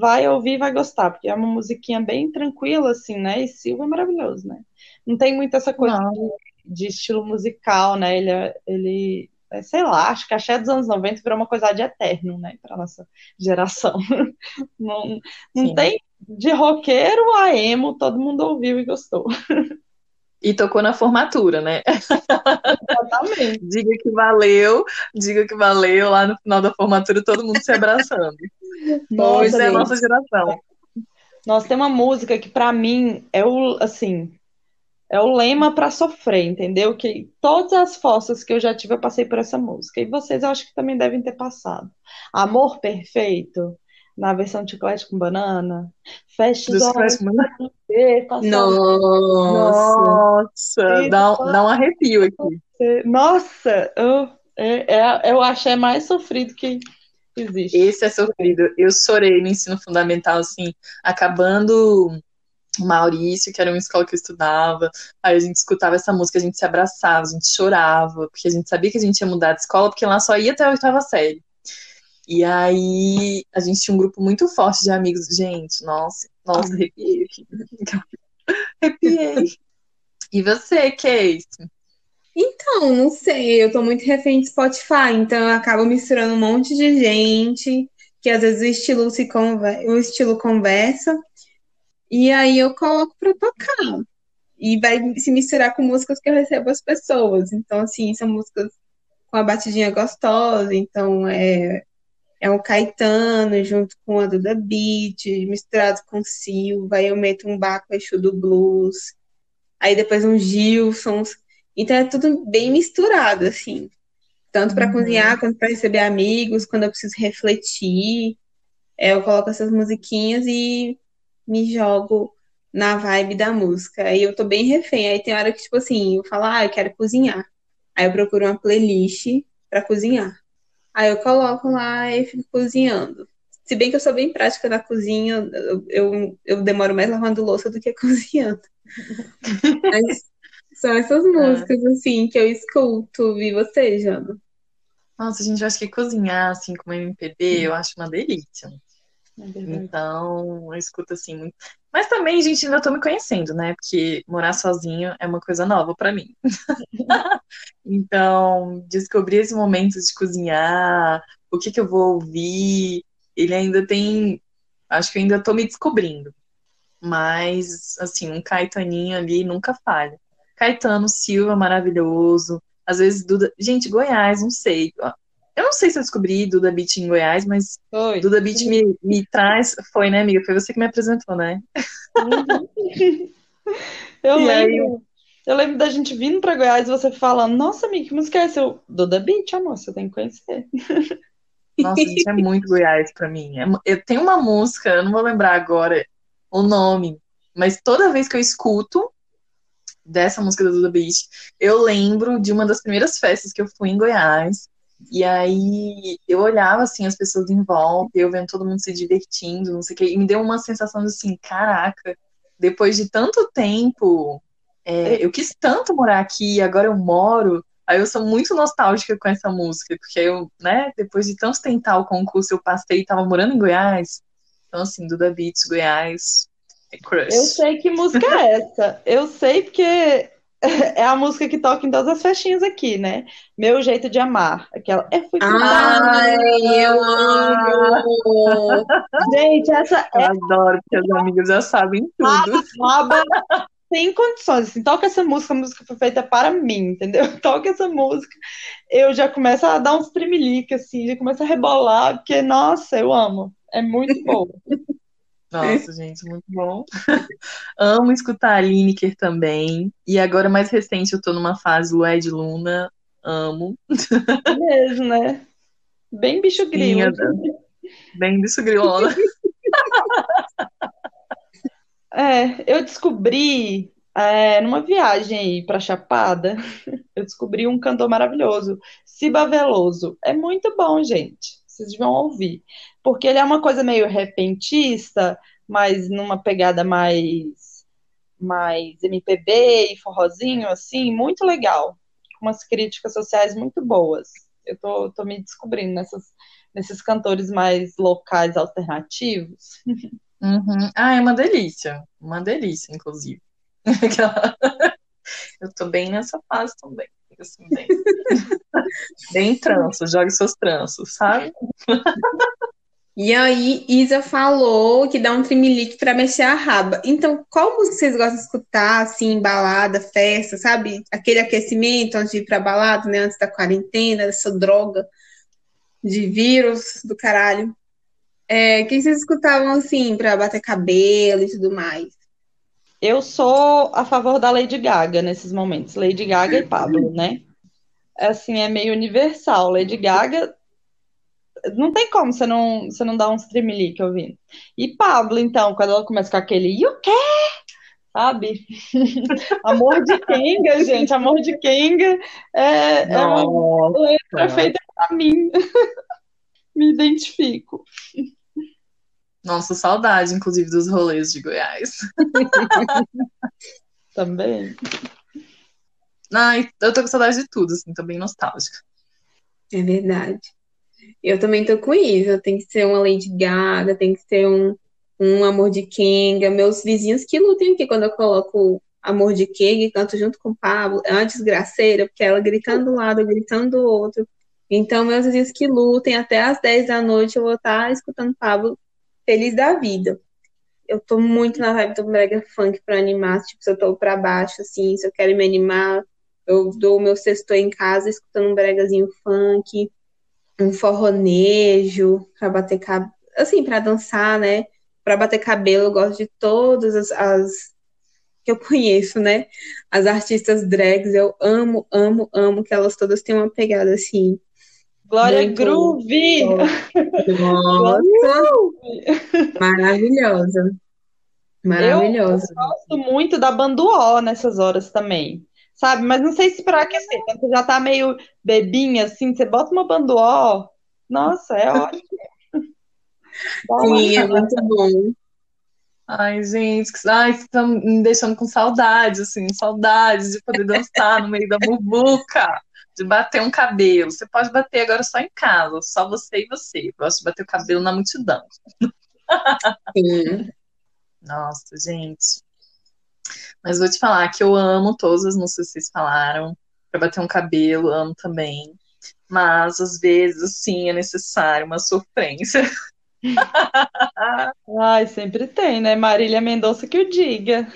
vai ouvir e vai gostar, porque é uma musiquinha bem tranquila, assim, né? E Silva é maravilhoso, né? Não tem muito essa coisa de, de estilo musical, né? Ele é, ele é, sei lá, acho que a axé dos anos noventa virou uma coisa de eterno, né? Pra nossa geração. Não, não tem de roqueiro a emo, todo mundo ouviu e gostou. E tocou na formatura, né? Exatamente. Diga que valeu, diga que valeu, lá no final da formatura todo mundo se abraçando. Nossa, isso é a nossa geração. Nossa, tem uma música que pra mim é o, assim, é o lema pra sofrer, entendeu? Que todas as forças que eu já tive eu passei por essa música, e vocês eu acho que também devem ter passado. Amor Perfeito, na versão de Chiclete com Banana. Fecha os olhos. Nossa, dá um, dá um arrepio aqui. Nossa, eu, é, é, eu acho é mais sofrido que existe. Esse é sofrido. Eu chorei no ensino fundamental, assim, acabando Maurício, que era uma escola que eu estudava. Aí a gente escutava essa música, a gente se abraçava, a gente chorava, porque a gente sabia que a gente ia mudar de escola, porque lá só ia até a oitava série. E aí, a gente tinha um grupo muito forte de amigos. Gente, nossa, nossa, arrepiei aqui. Arrepiei. E você, Casey? Então, não sei, eu tô muito refém de Spotify, então eu acabo misturando um monte de gente, que às vezes o estilo, se conver... o estilo conversa, e aí eu coloco pra tocar. E vai se misturar com músicas que eu recebo as pessoas. Então, assim, são músicas com a batidinha gostosa, então é... É um Caetano junto com a Duda Beat, misturado com Silva, aí eu meto um Baco Exu do Blues, aí depois um Gilson. Então é tudo bem misturado, assim. Tanto para uhum. cozinhar, quanto para receber amigos, quando eu preciso refletir. É, eu coloco essas musiquinhas e me jogo na vibe da música. Aí eu tô bem refém. Aí tem hora que, tipo assim, eu falo, ah, eu quero cozinhar. Aí eu procuro uma playlist para cozinhar. Aí eu coloco lá e fico cozinhando. Se bem que eu sou bem prática na cozinha, eu, eu, eu demoro mais lavando louça do que cozinhando. Mas são essas músicas, é. assim, que eu escuto. E você, Jana? Nossa, gente, eu acho que cozinhar, assim, com M P B, eu acho uma delícia. É verdade. Então, eu escuto, assim, muito. Mas também, gente, ainda tô me conhecendo, né? Porque morar sozinho é uma coisa nova pra mim. Então, descobrir esses momentos de cozinhar, o que que eu vou ouvir, ele ainda tem... Acho que eu ainda tô me descobrindo. Mas, assim, um Caetaninho ali nunca falha. Caetano, Silva, maravilhoso. Às vezes, Duda... Gente, Goiás, não sei... Eu não sei se eu descobri Duda Beat em Goiás, mas Oi. Duda Beat me, me traz... Foi, né, amiga? Foi você que me apresentou, né? eu, lembro, eu lembro da gente vindo pra Goiás e você falando, nossa, amiga, que música é essa? Eu, Duda Beat, amor, você tem que conhecer. Nossa, gente, é muito Goiás pra mim. Eu tenho uma música, eu não vou lembrar agora o nome, mas toda vez que eu escuto dessa música da Duda Beat, eu lembro de uma das primeiras festas que eu fui em Goiás. E aí eu olhava, assim, as pessoas em volta, eu vendo todo mundo se divertindo, não sei o que, e me deu uma sensação de, assim, caraca, depois de tanto tempo, é, eu quis tanto morar aqui, agora eu moro, Aí eu sou muito nostálgica com essa música, porque eu, né, depois de tanto tentar o concurso, eu passei e tava morando em Goiás. Então, assim, Duda Beats, Goiás, é crush. Eu sei que música é essa. Eu sei porque é a música que toca em todas as festinhas aqui, né? Meu Jeito de Amar. Aquela. É, fui Ai, eu amo! Gente, essa eu é... adoro, porque as amigas já sabem tudo. Aba, aba. Sem condições, assim, toca essa música, a música foi feita para mim, entendeu? Toca essa música, eu já começo a dar uns tremeliques, assim, já começo a rebolar, porque, nossa, eu amo, é muito bom. Nossa, gente, muito bom. Amo escutar a Lineker também, e agora, mais recente, eu tô numa fase Lué de Luna, amo. É mesmo, né? Bem bicho grilo. Bem bicho griola. É, eu descobri, é, numa viagem aí pra Chapada, eu descobri um cantor maravilhoso, Caetano Veloso. É muito bom, gente. Vocês vão ouvir. Porque ele é uma coisa meio repentista, mas numa pegada mais, mais M P B e forrozinho, assim, muito legal. Com umas críticas sociais muito boas. Eu tô, tô me descobrindo nessas, nesses cantores mais locais, alternativos. Uhum. Ah, é uma delícia. Uma delícia, inclusive. Eu tô bem nessa fase também. Assim, bem. Bem tranças, jogue seus tranços, sabe? E aí, Isa falou que dá um trimilique pra mexer a raba. Então, qual música vocês gostam de escutar, assim, balada, festa, sabe? Aquele aquecimento antes de ir pra balada, né? Antes da quarentena, essa droga de vírus do caralho. É, quem vocês escutavam, assim, pra bater cabelo e tudo mais? Eu sou a favor da Lady Gaga nesses momentos. Lady Gaga e Pablo, né? Assim, é meio universal. Lady Gaga... Não tem como você não, você não dar um tremelique ouvindo. E Pablo, então, quando ela começa com aquele... E o quê? Sabe? Amor de Kenga, gente. Amor de Kenga é, é uma letra feita pra mim. Me identifico. Nossa, saudade, inclusive, dos rolês de Goiás. Também. Ai, eu tô com saudade de tudo, assim, tô bem nostálgica. É verdade. Eu também tô com isso. Tem que ser uma Lady Gaga, tem que ser um, um Amor de Kenga. Meus vizinhos que lutem aqui quando eu coloco Amor de Kenga e canto junto com o Pablo. É uma desgraceira, porque ela gritando de um lado, gritando do outro. Então, meus vizinhos que lutem, até às dez da noite eu vou estar escutando Pablo feliz da vida. Eu tô muito na vibe do brega funk pra animar, tipo, se eu tô pra baixo, assim, se eu quero me animar, eu dou o meu sexto em casa escutando um bregazinho funk, um forronejo, pra bater cabelo, assim, pra dançar, né? Pra bater cabelo, eu gosto de todas as, as que eu conheço, né? As artistas drags, eu amo, amo, amo, que elas todas têm uma pegada, assim... Glória muito Groove! Nossa! Maravilhosa! Maravilhosa! Eu gosto muito da banduó nessas horas também, sabe? Mas não sei se pra aquecer, quando você já tá meio bebinha, assim, você bota uma banduó, nossa, é ótimo! Sim, é muito bom! Ai, gente, ai, vocês estão me deixando com saudade, assim, saudade de poder dançar no meio da muvuca! De bater um cabelo. Você pode bater agora só em casa, só você e você. Eu gosto de bater o cabelo na multidão. Sim. Nossa, gente. Mas vou te falar que eu amo todas as músicas que vocês falaram. Pra bater um cabelo, amo também. Mas, às vezes, assim, é necessário uma sofrência. Ai, sempre tem, né? Marília Mendonça que o diga.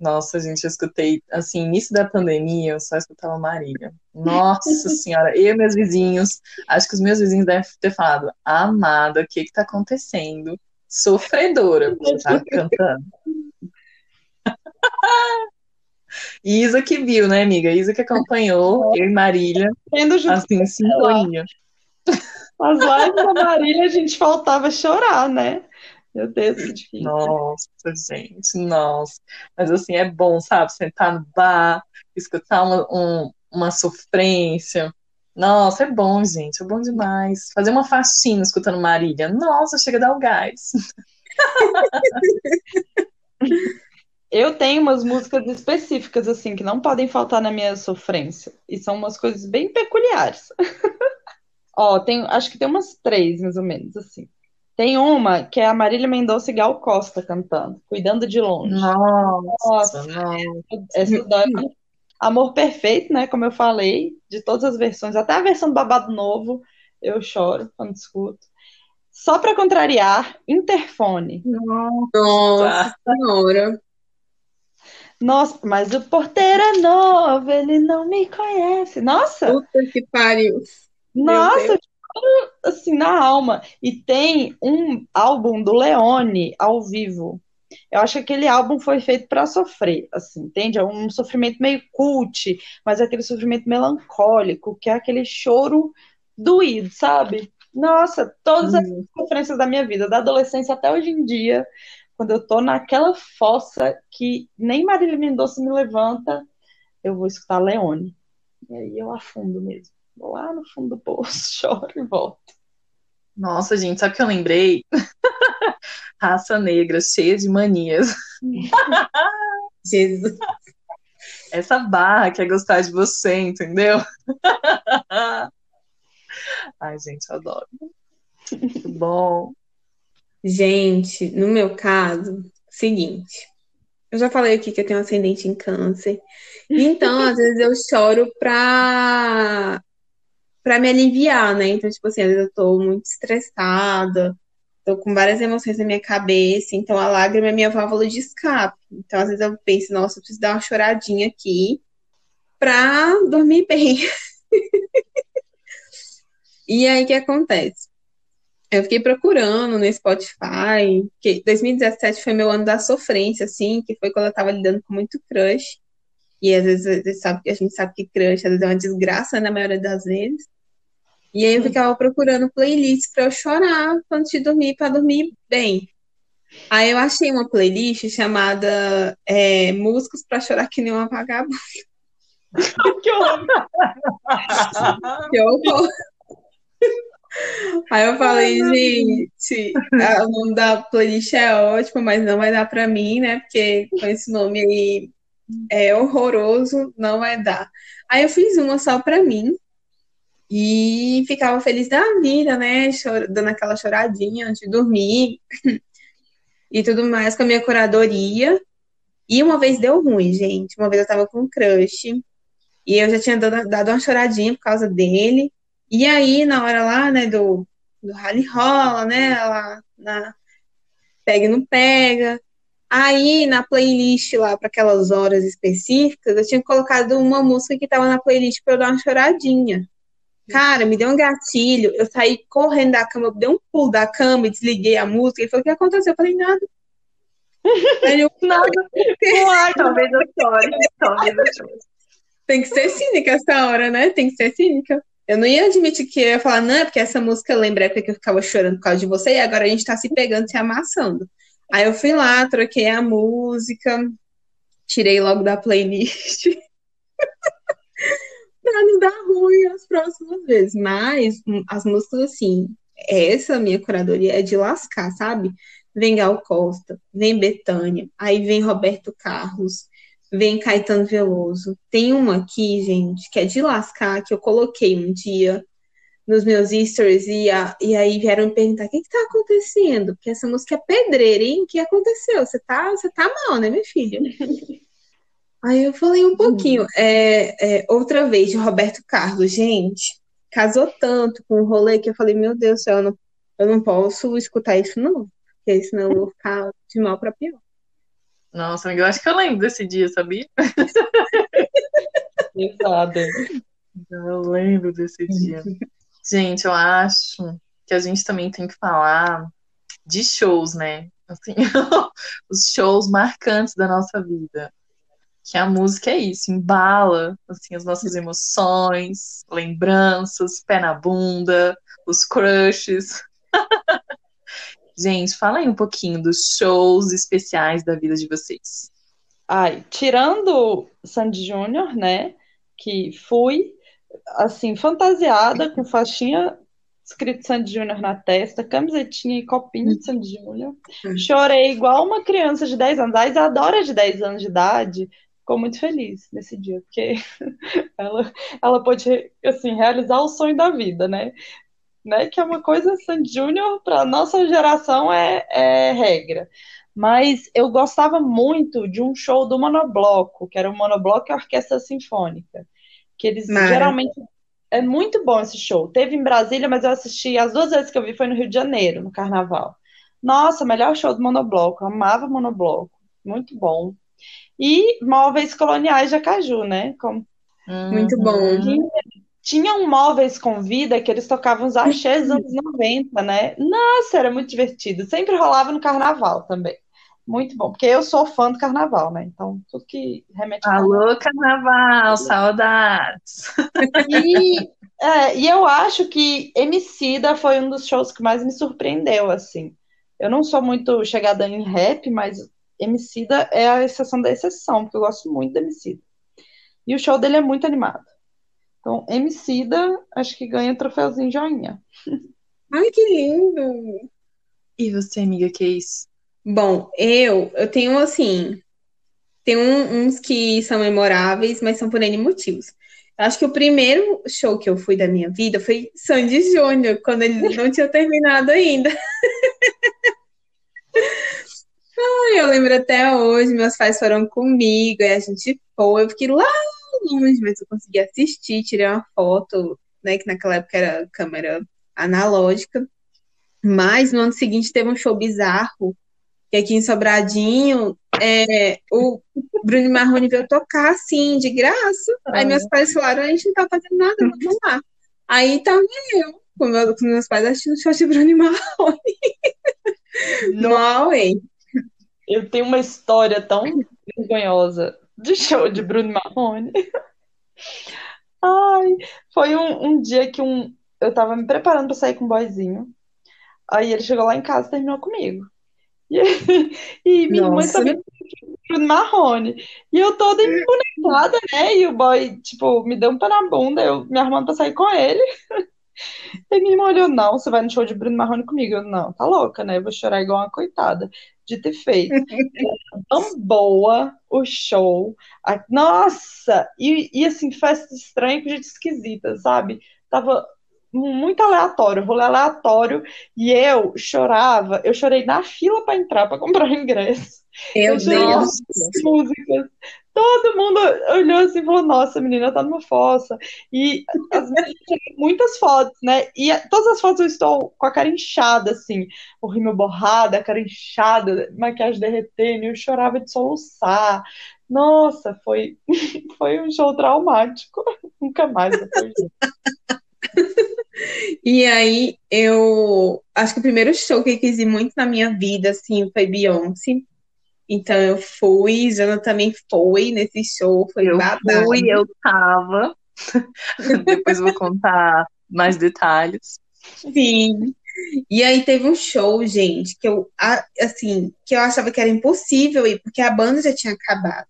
Nossa, gente, eu escutei, assim, início da pandemia, eu só escutava Marília. Nossa senhora, eu e meus vizinhos, acho que os meus vizinhos devem ter falado, amada, o que que tá acontecendo? Sofredora, você tá cantando. Isa que viu, né, amiga? Isa que acompanhou, eu e Marília, assim, sintonia. As lives da Marília, a gente faltava chorar, né? Meu Deus, que difícil. Nossa, gente, nossa. Mas, assim, é bom, sabe? Sentar no bar, escutar uma, um, uma sofrência. Nossa, é bom, gente. É bom demais. Fazer uma faxina escutando Marília. Nossa, chega a dar o gás. Eu tenho umas músicas específicas, assim, que não podem faltar na minha sofrência. E são umas coisas bem peculiares. Ó, tem, acho que tem umas três, mais ou menos, assim. Tem uma que é a Marília Mendonça e Gal Costa cantando, Cuidando de Longe. Nossa, Nossa. Essa dói. Amor Perfeito, né, como eu falei, de todas as versões, até a versão do Babado Novo, eu choro quando escuto. Só Pra Contrariar, Interfone. Nossa Senhora. Nossa, mas o porteiro é novo, ele não me conhece. Nossa! Puta que pariu. Nossa, assim, na alma. E tem um álbum do Leone, ao vivo. Eu acho que aquele álbum foi feito pra sofrer, assim, entende? É um sofrimento meio cult, mas é aquele sofrimento melancólico, que é aquele choro doído, sabe? Nossa, todas as hum. sofrências da minha vida, da adolescência até hoje em dia, quando eu tô naquela fossa que nem Marília Mendonça me levanta, eu vou escutar Leone. E aí eu afundo mesmo. Vou lá no fundo do poço, choro e volto. Nossa, gente, sabe o que eu lembrei? Raça negra, cheia de manias. Jesus. Essa barra que é gostar de você, entendeu? Ai, gente, eu adoro. Muito bom. Gente, no meu caso, seguinte, eu já falei aqui que eu tenho ascendente em câncer, então às vezes eu choro pra, pra me aliviar, né? Então, tipo assim, às vezes eu tô muito estressada, tô com várias emoções na minha cabeça, então a lágrima é minha válvula de escape. Então, às vezes eu penso, nossa, eu preciso dar uma choradinha aqui pra dormir bem. E aí, o que acontece? Eu fiquei procurando no Spotify, que dois mil e dezessete foi meu ano da sofrência, assim, que foi quando eu tava lidando com muito crush, e às vezes a gente sabe que crush, às vezes é uma desgraça, na maioria das vezes, e aí eu ficava procurando playlist pra eu chorar quando te dormir, pra dormir bem. Aí eu achei uma playlist chamada é, Músicas pra Chorar Que Nem Uma Vagabunda. Que horror! Que horror! Aí eu falei, gente, o nome da playlist é ótimo, mas não vai dar pra mim, né? Porque com esse nome aí é horroroso, não vai dar. Aí eu fiz uma só pra mim e ficava feliz da vida, né? Chor- dando aquela choradinha antes de dormir e tudo mais com a minha curadoria. E uma vez deu ruim, gente. Uma vez eu tava com um crush e eu já tinha dado uma choradinha por causa dele. E aí, na hora lá, né, do, do rally rola, né, lá, na pega e não pega, aí na playlist lá, para aquelas horas específicas, eu tinha colocado uma música que tava na playlist para eu dar uma choradinha. Cara, me deu um gatilho, eu saí correndo da cama, eu dei um pulo da cama e desliguei a música, ele falou, o que aconteceu? Eu falei, nada. Eu, nada. Uai, talvez eu chore, talvez eu chore. Tem que ser cínica essa hora, né, tem que ser cínica. Eu não ia admitir que eu ia falar, não, é porque essa música lembra a época que eu ficava chorando por causa de você e agora a gente tá se pegando, se amassando. Aí eu fui lá, troquei a música, tirei logo da playlist pra não dar ruim as próximas vezes. Mas as músicas, assim, essa minha curadoria é de lascar, sabe? Vem Gal Costa, vem Bethânia, aí vem Roberto Carlos, vem Caetano Veloso. Tem uma aqui, gente, que é de lascar, que eu coloquei um dia nos meus stories e, a, e aí vieram me perguntar, o que que tá acontecendo? Porque essa música é pedreira, hein? O que aconteceu? Você tá, você tá mal, né, minha filha? Aí eu falei um pouquinho. É, é, outra vez, de Roberto Carlos, gente, casou tanto com o rolê que eu falei, meu Deus do céu, eu não, eu não posso escutar isso, não. Porque senão eu vou ficar de mal pra pior. Nossa, eu acho que eu lembro desse dia, sabia? Exato. Eu lembro desse dia. Gente, eu acho que a gente também tem que falar de shows, né? Assim, os shows marcantes da nossa vida. Que a música é isso, embala assim, as nossas emoções, lembranças, pé na bunda, os crushes. Gente, fala aí um pouquinho dos shows especiais da vida de vocês. Ai, tirando Sandy Júnior, né, que fui, assim, fantasiada, com faixinha escrito Sandy Júnior na testa, camisetinha e copinha de Sandy Júnior. Chorei igual uma criança de dez anos. A Isa adora de dez anos de idade. Ficou muito feliz nesse dia, porque ela, ela pôde, assim, realizar o sonho da vida, né? né? Que é uma coisa, Sandy Júnior, para a nossa geração, é, é regra. Mas eu gostava muito de um show do Monobloco, que era o Monobloco e a Orquestra Sinfônica. Que eles Mara. geralmente... É muito bom esse show. Teve em Brasília, mas eu assisti... As duas vezes que eu vi foi no Rio de Janeiro, no Carnaval. Nossa, melhor show do Monobloco. Eu amava Monobloco. Muito bom. E Móveis Coloniais de Acaju, né? Como... Muito bom. Tinham um Móveis com Vida, que eles tocavam os axés dos anos noventa, né? Nossa, era muito divertido. Sempre rolava no Carnaval também. Muito bom, porque eu sou fã do Carnaval, né? Então, tudo que remete... Alô, a... Carnaval, saudades! E, é, e eu acho que Emicida foi um dos shows que mais me surpreendeu, assim. Eu não sou muito chegada em rap, mas Emicida é a exceção da exceção, porque eu gosto muito da Emicida. E o show dele é muito animado. Então, Emicida, acho que ganha troféuzinho joinha. Ai, que lindo! E você, amiga, que é isso? Bom, eu, eu tenho, assim, tem um, uns que são memoráveis, mas são por N motivos. Eu acho que o primeiro show que eu fui da minha vida foi Sandy Júnior, quando ele não tinha terminado ainda. Ai, eu lembro até hoje, meus pais foram comigo, e a gente foi, eu fiquei lá longe, mas eu consegui assistir, tirei uma foto, né, que naquela época era câmera analógica. Mas no ano seguinte teve um show bizarro, que aqui em Sobradinho, é, o Bruno Marrone veio tocar, assim, de graça. Aí meus pais falaram, a gente não tá fazendo nada, vamos lá. Aí tava eu, com, meu, com meus pais, assistindo o show de Bruno Marrone. Não, hein? Eu tenho uma história tão vergonhosa de show de Bruno Marrone. Ai, foi um, um dia que um, eu tava me preparando pra sair com um boyzinho. Aí ele chegou lá em casa e terminou comigo. E, e minha mãe também Bruno Marrone. E eu toda empunecada, né? E o boy, tipo, me deu um pé na bunda, eu me arrumando pra sair com ele. E minha irmã olhou, não, você vai no show de Bruno Marrone comigo. Eu, não, tá louca, né? Eu vou chorar igual uma coitada de ter feito. Tão boa o show. A... Nossa! E, e assim, festa estranha com gente esquisita, sabe? Tava... muito aleatório, rolê aleatório, e eu chorava, eu chorei na fila para entrar, para comprar o ingresso. Meu eu Deus! Músicas. Todo mundo olhou assim e falou, nossa, a menina tá numa fossa. E as meninas têm muitas fotos, né? E todas as fotos eu estou com a cara inchada, assim, o rímel borrado, a cara inchada, maquiagem derretendo, eu chorava de soluçar. Nossa, foi, foi um show traumático. Nunca mais depois disso. E aí eu acho que o primeiro show que eu quis ir muito na minha vida, assim, foi Beyoncé. Então eu fui, Jana também foi nesse show, foi eu babado. Fui, eu tava. Depois eu vou contar mais detalhes. Sim. E aí teve um show, gente, que eu assim, que eu achava que era impossível ir, porque a banda já tinha acabado.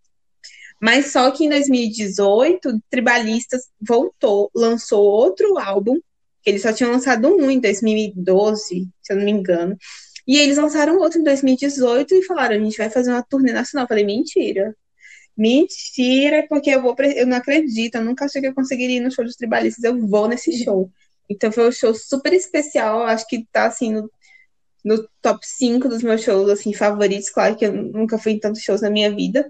Mas só que em dois mil e dezoito, Tribalistas voltou, lançou outro álbum, que eles só tinham lançado um em dois mil e doze, se eu não me engano. E eles lançaram outro em dois mil e dezoito e falaram, a gente vai fazer uma turnê nacional. Eu falei, mentira. Mentira, porque eu, vou pre... eu não acredito, eu nunca achei que eu conseguiria ir no show dos Tribalistas, eu vou nesse show. Então foi um show super especial, acho que tá assim... no... no top cinco dos meus shows assim, favoritos, claro que eu nunca fui em tantos shows na minha vida.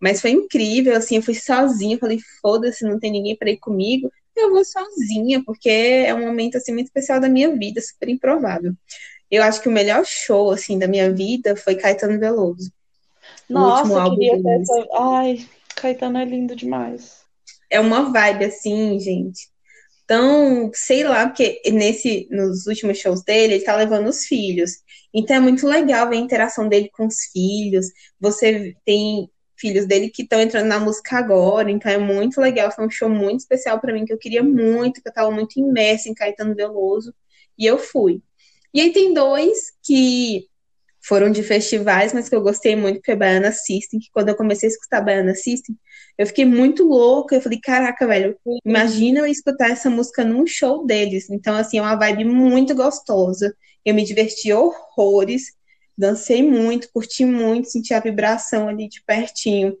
Mas foi incrível, assim, eu fui sozinha, falei, foda-se, não tem ninguém pra ir comigo, eu vou sozinha, porque é um momento, assim, muito especial da minha vida, super improvável. Eu acho que o melhor show, assim, da minha vida foi Caetano Veloso. Nossa, eu queria ter essa... Ai, Caetano é lindo demais. É uma vibe, assim, gente. Então, sei lá, porque nesse, nos últimos shows dele, ele tá levando os filhos. Então é muito legal ver a interação dele com os filhos, você tem... filhos dele que estão entrando na música agora, então é muito legal, foi um show muito especial pra mim, que eu queria muito, que eu tava muito imersa em Caetano Veloso, e eu fui. E aí tem dois que foram de festivais, mas que eu gostei muito, porque é Baiana System, que quando eu comecei a escutar Baiana System, eu fiquei muito louca, eu falei, caraca, velho, imagina eu escutar essa música num show deles. Então, assim, é uma vibe muito gostosa, eu me diverti horrores, dancei muito, curti muito, senti a vibração ali de pertinho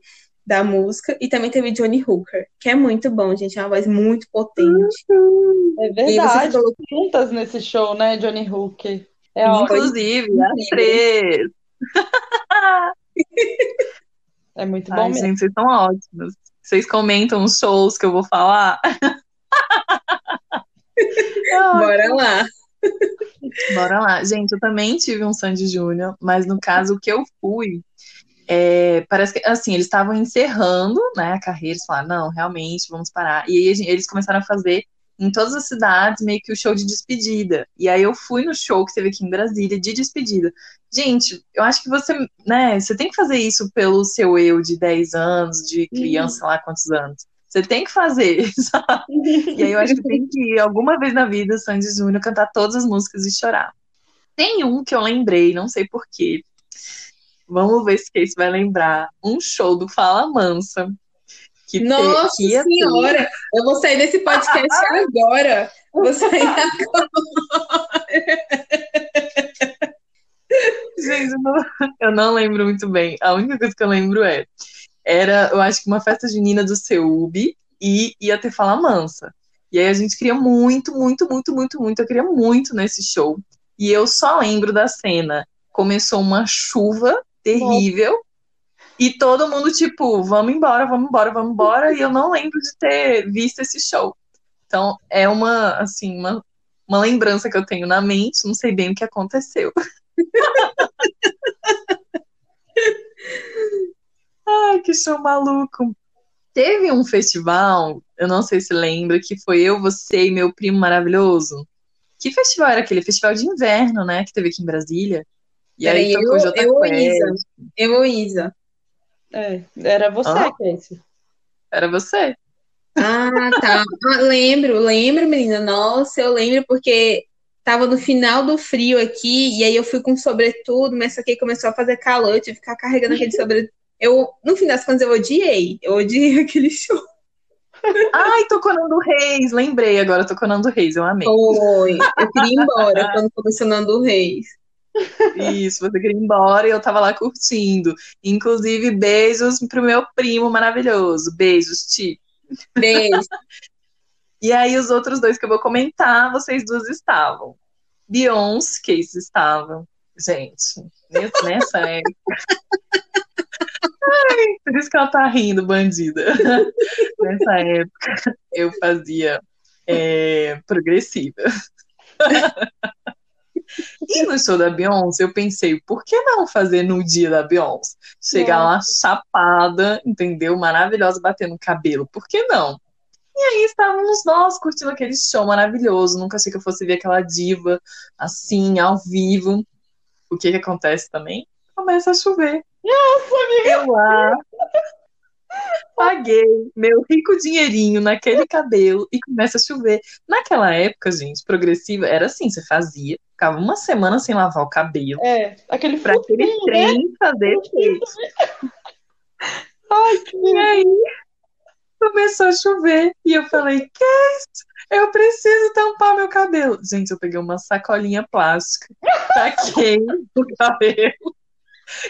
da música. E também teve Johnny Hooker, que é muito bom, gente, é uma voz muito potente. Uhum, é verdade, falou... juntas nesse show, né, Johnny Hooker. É, inclusive, as três. É muito bom. Ai, mesmo. Gente, vocês são ótimos. Vocês comentam os shows que eu vou falar. Bora lá. Bora lá. Gente, eu também tive um Sandy Júnior, mas no caso o que eu fui, é, parece que, assim, eles estavam encerrando, né, a carreira, eles falaram, não, realmente, vamos parar. E aí a gente, eles começaram a fazer em todas as cidades, meio que o show de despedida. E aí eu fui no show que teve aqui em Brasília, de despedida. Gente, eu acho que você, né, você tem que fazer isso pelo seu eu de dez anos, de criança, sei lá quantos anos. Você tem que fazer, sabe? E aí eu acho que tem que ir alguma vez na vida, Sandy Júnior, cantar todas as músicas e chorar. Tem um que eu lembrei, não sei porquê. Vamos ver se o Casey vai lembrar. Um show do Fala Mansa. Que Nossa te... senhora, eu vou sair desse podcast agora. Vou sair agora. Gente, eu não, eu não lembro muito bem. A única coisa que eu lembro é, era, eu acho que uma festa junina do C E U B e ia ter Fala Mansa. E aí a gente queria muito, muito, muito, muito, muito. Eu queria muito nesse show. E eu só lembro da cena. Começou uma chuva terrível. Bom. E todo mundo, tipo, vamos embora, vamos embora, vamos embora. E eu não lembro de ter visto esse show. Então, é uma, assim, uma, uma lembrança que eu tenho na mente. Não sei bem o que aconteceu. Ai, que show maluco. Teve um festival, eu não sei se lembra, que foi eu, você e meu primo maravilhoso. Que festival era aquele? Festival de inverno, né? Que teve aqui em Brasília. E Pera aí, aí tocou Jota Eu ou Isa. Eu ou Isa. É, era você, ah, Casey. Era você. Ah, tá. Ah, lembro, lembro, menina. Nossa, eu lembro porque tava no final do frio aqui, e aí eu fui com sobretudo, mas só que começou a fazer calor, eu tive que ficar carregando aquele sobretudo. Eu, no fim das contas, eu odiei. Eu odiei aquele show. Ai, tocou Nando Reis. Lembrei agora, tocou Nando Reis. Eu amei. Foi. Eu queria ir embora quando começou Nando Reis. Isso, você queria ir embora e eu tava lá curtindo. Inclusive, beijos pro meu primo maravilhoso. Beijos, Ti. Beijo. E aí, os outros dois que eu vou comentar, vocês duas estavam. Beyoncé, Casey estavam. Gente, nessa época. Ai, por isso que ela tá rindo, bandida. Nessa época, eu fazia é, progressiva. E no show da Beyoncé, eu pensei, por que não fazer no dia da Beyoncé? Chegar é. lá chapada, entendeu? Maravilhosa, batendo o cabelo. Por que não? E aí estávamos nós curtindo aquele show maravilhoso. Nunca achei que eu fosse ver aquela diva assim, ao vivo. O que que acontece também? Começa a chover. Nossa, eu lá paguei meu rico dinheirinho naquele cabelo e começa a chover. Naquela época, gente, progressiva, era assim, você fazia, ficava uma semana sem lavar o cabelo. É, aquele pra aquele né? trem fazer isso. Ai, que e aí, começou a chover e eu falei, Casey, eu preciso tampar meu cabelo. Gente, eu peguei uma sacolinha plástica, taquei o cabelo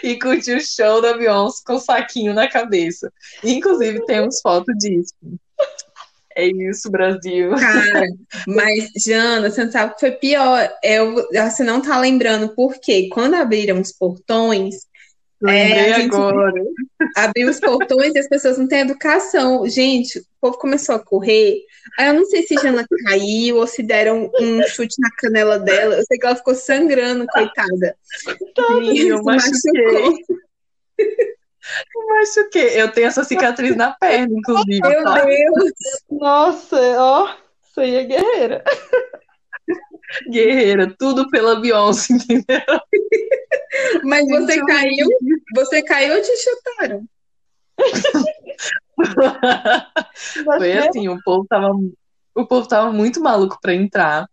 e curti o show da Beyoncé com o saquinho na cabeça. Inclusive, temos foto disso. É isso, Brasil. Cara, mas, Jana, você não sabe o que foi pior. Eu, você não tá lembrando por quê? Quando abriram os portões... Lembrei é, a gente agora. Abriu os portões e as pessoas não têm educação. Gente, o povo começou a correr. Aí eu não sei se Jana caiu ou se deram um chute na canela dela. Eu sei que ela ficou sangrando, coitada. E eu machuquei. Eu machuquei. Eu tenho essa cicatriz na perna, inclusive. Meu tá? Deus! Nossa, ó, isso aí é guerreira. Guerreira, tudo pela Beyoncé, entendeu? Mas você gente, caiu, você caiu ou te chutaram? Foi assim, o povo tava, o povo tava muito maluco pra entrar.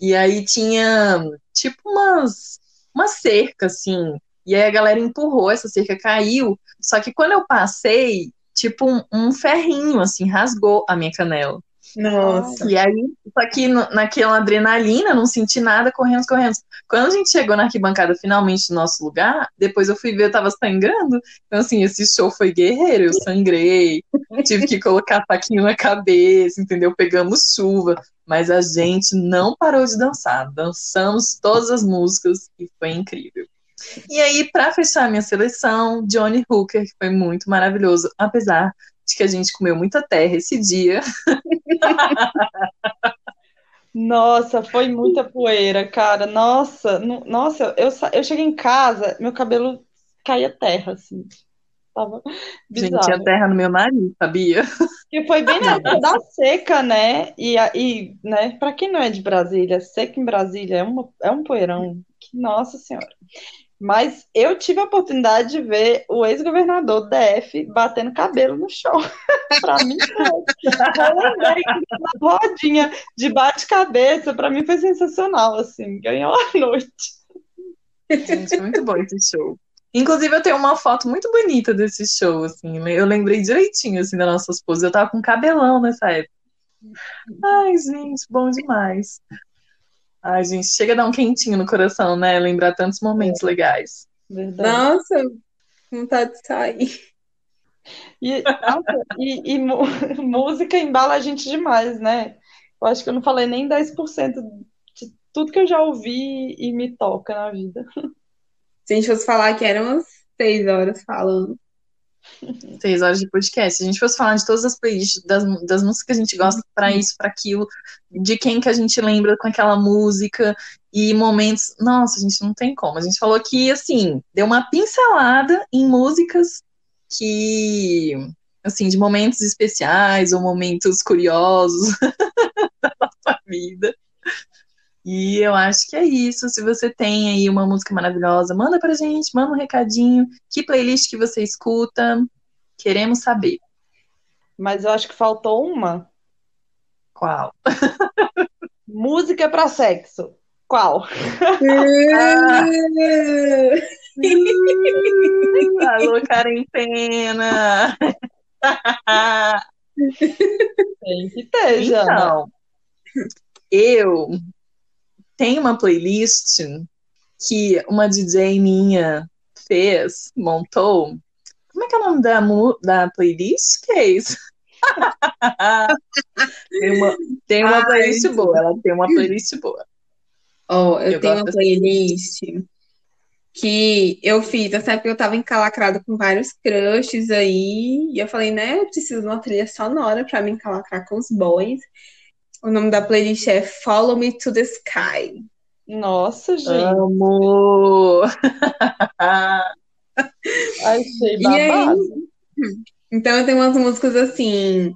E aí tinha tipo umas uma cerca, assim, e aí a galera empurrou, essa cerca caiu, só que quando eu passei, tipo, um, um ferrinho, assim, rasgou a minha canela. Nossa. E aí, só que no, naquela adrenalina, não senti nada, correndo, correndo. Quando a gente chegou na arquibancada, finalmente, no nosso lugar, depois eu fui ver, eu tava sangrando. Então, assim, esse show foi guerreiro, eu sangrei, tive que colocar faquinha na cabeça, entendeu? Pegamos chuva, mas a gente não parou de dançar. Dançamos todas as músicas e foi incrível. E aí, pra fechar a minha seleção, Johnny Hooker, que foi muito maravilhoso, apesar de que a gente comeu muita terra esse dia. Nossa, foi muita poeira, cara. Nossa, no, nossa, eu, eu cheguei em casa, meu cabelo caía terra, assim. Tava bizarro. Gente, tinha terra no meu nariz, sabia? E foi bem na época da seca, né? E, e, né, pra quem não é de Brasília, seca em Brasília é, uma, é um poeirão. Que, nossa senhora. Mas eu tive a oportunidade de ver o ex-governador D F batendo cabelo no show. Pra mim foi uma rodinha de bate-cabeça. Pra mim foi sensacional, assim. Ganhou a noite. Gente, muito bom esse show. Inclusive, eu tenho uma foto muito bonita desse show, assim. Eu lembrei direitinho, assim, das nossas poses. Eu tava com cabelão nessa época. Ai, gente, bom demais. Ai, gente, chega a dar um quentinho no coração, né? Lembrar tantos momentos é. legais. Verdade. Nossa, vontade de sair. E, e, e música embala a gente demais, né? Eu acho que eu não falei nem dez por cento de tudo que eu já ouvi e me toca na vida. Se a gente fosse falar que eram umas seis horas falando. Seis horas de podcast. Se a gente fosse falar de todas as playlists, das, das músicas que a gente gosta, pra isso, pra aquilo, de quem que a gente lembra com aquela música e momentos, nossa, a gente não tem como. A gente falou que, assim, deu uma pincelada em músicas que, assim, de momentos especiais ou momentos curiosos da nossa vida. E eu acho que é isso. Se você tem aí uma música maravilhosa, manda pra gente, manda um recadinho. Que playlist que você escuta? Queremos saber. Mas eu acho que faltou uma. Qual? Música pra sexo. Qual? Alô, quarentena. Tem que ter, Jana. Então, eu... tem uma playlist que uma D J minha fez, montou. Como é que é o nome da, da playlist? Que é isso? tem uma, tem uma ah, playlist isso. boa. Ela tem uma playlist boa. Oh, eu, eu tenho uma playlist assim. Que eu fiz. Até porque eu tava encalacrada com vários crushes aí. E eu falei, né? Eu preciso de uma trilha sonora pra me encalacrar com os boys. O nome da playlist é Follow Me to the Sky. Nossa, gente. Amor! Achei babado. Então, eu tenho umas músicas assim,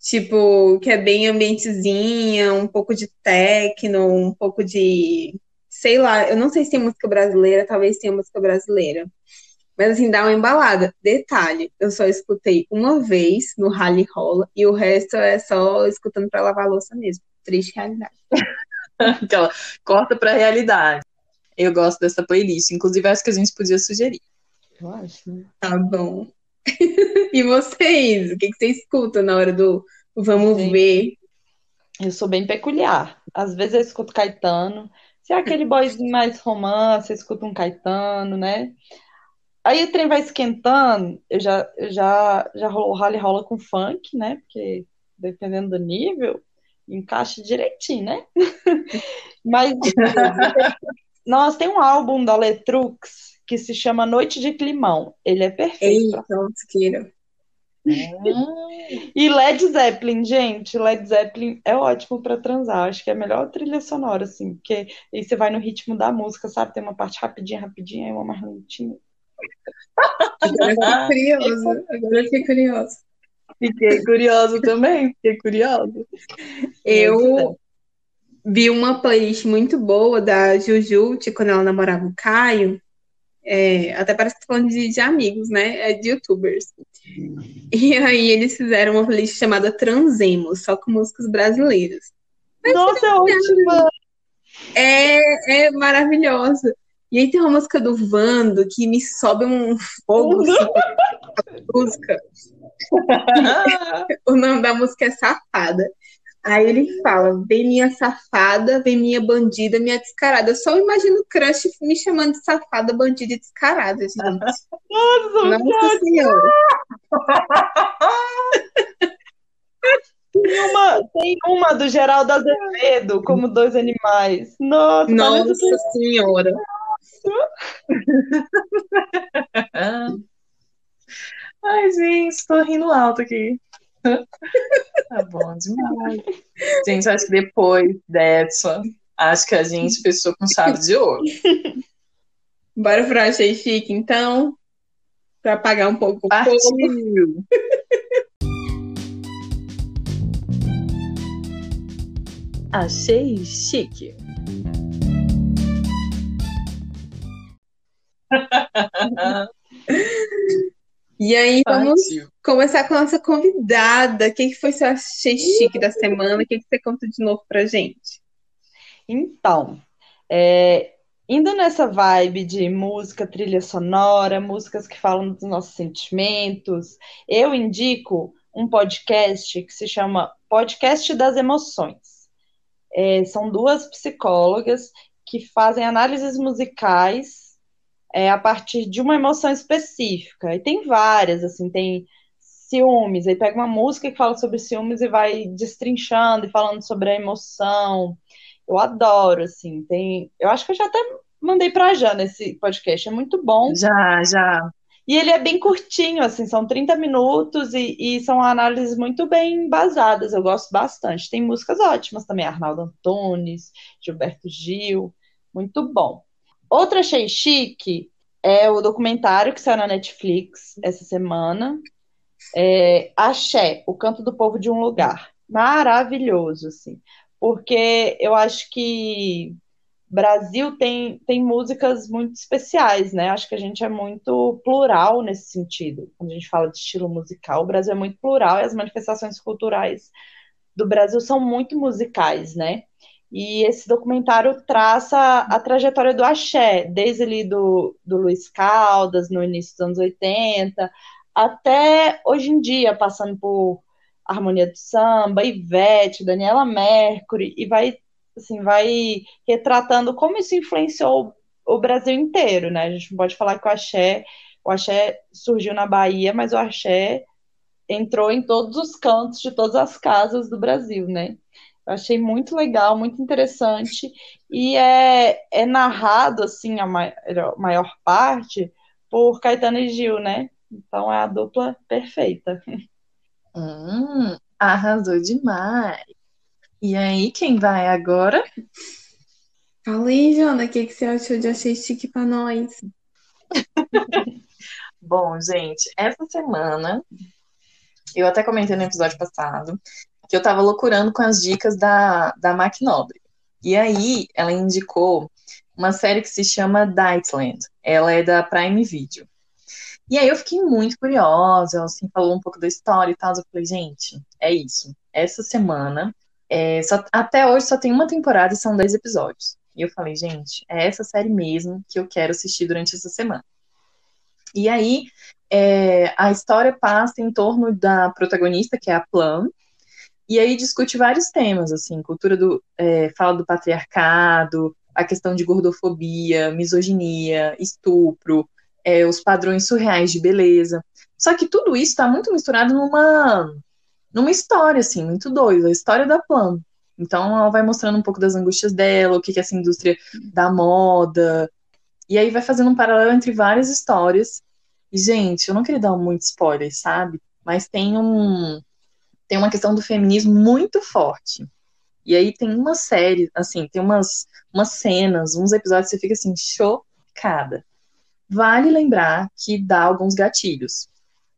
tipo, que é bem ambientezinha, um pouco de techno, um pouco de... sei lá, eu não sei se tem música brasileira, talvez tenha música brasileira. Mas, assim, dá uma embalada. Detalhe, eu só escutei uma vez no Rally Rola e o resto é só escutando pra lavar a louça mesmo. Triste realidade. Aquela, corta pra realidade. Eu gosto dessa playlist. Inclusive, acho que a gente podia sugerir. Eu acho, né? Tá bom. E vocês? O que, que vocês escutam na hora do Vamos Sim. Ver? Eu sou bem peculiar. Às vezes eu escuto Caetano. Se é aquele boyzinho mais romance, eu escuto um Caetano, né? Aí o trem vai esquentando, eu já, eu já, já rolou rally rola com funk, né? Porque dependendo do nível, encaixa direitinho, né? Mas, nossa, tem um álbum da Letrux que se chama Noite de Climão. Ele é perfeito. Eita, pra... E Led Zeppelin, gente, Led Zeppelin é ótimo pra transar. Acho que é a melhor trilha sonora, assim, porque aí você vai no ritmo da música, sabe? Tem uma parte rapidinha, rapidinha, e uma mais lentinha. Agora eu fiquei curiosa. Agora eu fiquei curiosa. Fiquei curiosa também, fiquei curiosa. Eu vi uma playlist muito boa da Juju, de quando ela namorava o Caio. É, até parece que estou falando de, de amigos, né? É de youtubers. E aí eles fizeram uma playlist chamada Transemos, só com músicas brasileiras. Mas nossa, é ótima! É, é maravilhosa. E aí tem uma música do Vando que me sobe um fogo, assim, a música. O nome da música é Safada. Aí ele fala, vem minha safada, vem minha bandida, minha descarada. Eu só imagino o crush me chamando de safada, bandida e descarada, gente. Nossa, Nossa Senhora! Tem uma, tem uma do Geraldo Azevedo, Como Dois Animais. Nossa, Nossa Senhora! Nossa. Ai, gente, tô rindo alto aqui. Tá bom demais. Gente, acho que depois dessa, acho que a gente fechou com chave de ouro. Bora pro Achei Chique, então, pra apagar um pouco o fogo. Achei Chique. E aí, vamos Partiu. começar com a nossa convidada. O que foi seu Achei Chique da semana? O que você conta de novo pra gente? Então, é, indo nessa vibe de música, trilha sonora, músicas que falam dos nossos sentimentos, eu indico um podcast que se chama Podcast das Emoções. É, são duas psicólogas que fazem análises musicais É, a partir de uma emoção específica. E tem várias, assim, tem ciúmes, aí pega uma música que fala sobre ciúmes e vai destrinchando e falando sobre a emoção. Eu adoro, assim, tem... Eu acho que eu já até mandei pra Jana esse podcast, é muito bom. Já, já. E ele é bem curtinho, assim, são trinta minutos e, e são análises muito bem embasadas, eu gosto bastante. Tem músicas ótimas também, Arnaldo Antunes, Gilberto Gil, muito bom. Outra Achei Chique é o documentário que saiu na Netflix essa semana. É Axé, o Canto do Povo de um Lugar. Maravilhoso, assim. Porque eu acho que Brasil tem, tem músicas muito especiais, né? Acho que a gente é muito plural nesse sentido. Quando a gente fala de estilo musical, o Brasil é muito plural e as manifestações culturais do Brasil são muito musicais, né? E esse documentário traça a trajetória do axé, desde ali do, do Luiz Caldas, no início dos anos oitenta, até hoje em dia, passando por Harmonia do Samba, Ivete, Daniela Mercury, e vai, assim, vai retratando como isso influenciou o Brasil inteiro, né? A gente não pode falar que o axé, o axé surgiu na Bahia, mas o axé entrou em todos os cantos de todas as casas do Brasil, né? Eu achei muito legal, muito interessante, e é, é narrado, assim, a maior, maior parte, por Caetano e Gil, né? Então é a dupla perfeita. Hum, arrasou demais! E aí, quem vai agora? Fala aí, Jana, o que, que você achou de Achei Chique pra nós? Bom, gente, essa semana, eu até comentei no episódio passado, que eu tava loucurando com as dicas da, da Mac Nobre. E aí, ela indicou uma série que se chama Dietland. Ela é da Prime Video. E aí, eu fiquei muito curiosa. Ela, assim, falou um pouco da história e tal. Eu falei, gente, é isso. Essa semana, é, só, até hoje só tem uma temporada e são dez episódios. E eu falei, gente, é essa série mesmo que eu quero assistir durante essa semana. E aí, é, a história passa em torno da protagonista, que é a Plum. E aí discute vários temas, assim, cultura do... É, fala do patriarcado, a questão de gordofobia, misoginia, estupro, é, os padrões surreais de beleza. Só que tudo isso tá muito misturado numa, numa história, assim, muito doida, a história da Plum. Então ela vai mostrando um pouco das angústias dela, o que, que é essa indústria da moda. E aí vai fazendo um paralelo entre várias histórias. E, gente, eu não queria dar muito spoiler, sabe? Mas tem um... tem uma questão do feminismo muito forte. E aí tem uma série, assim, tem umas, umas cenas, uns episódios que você fica, assim, chocada. Vale lembrar que dá alguns gatilhos,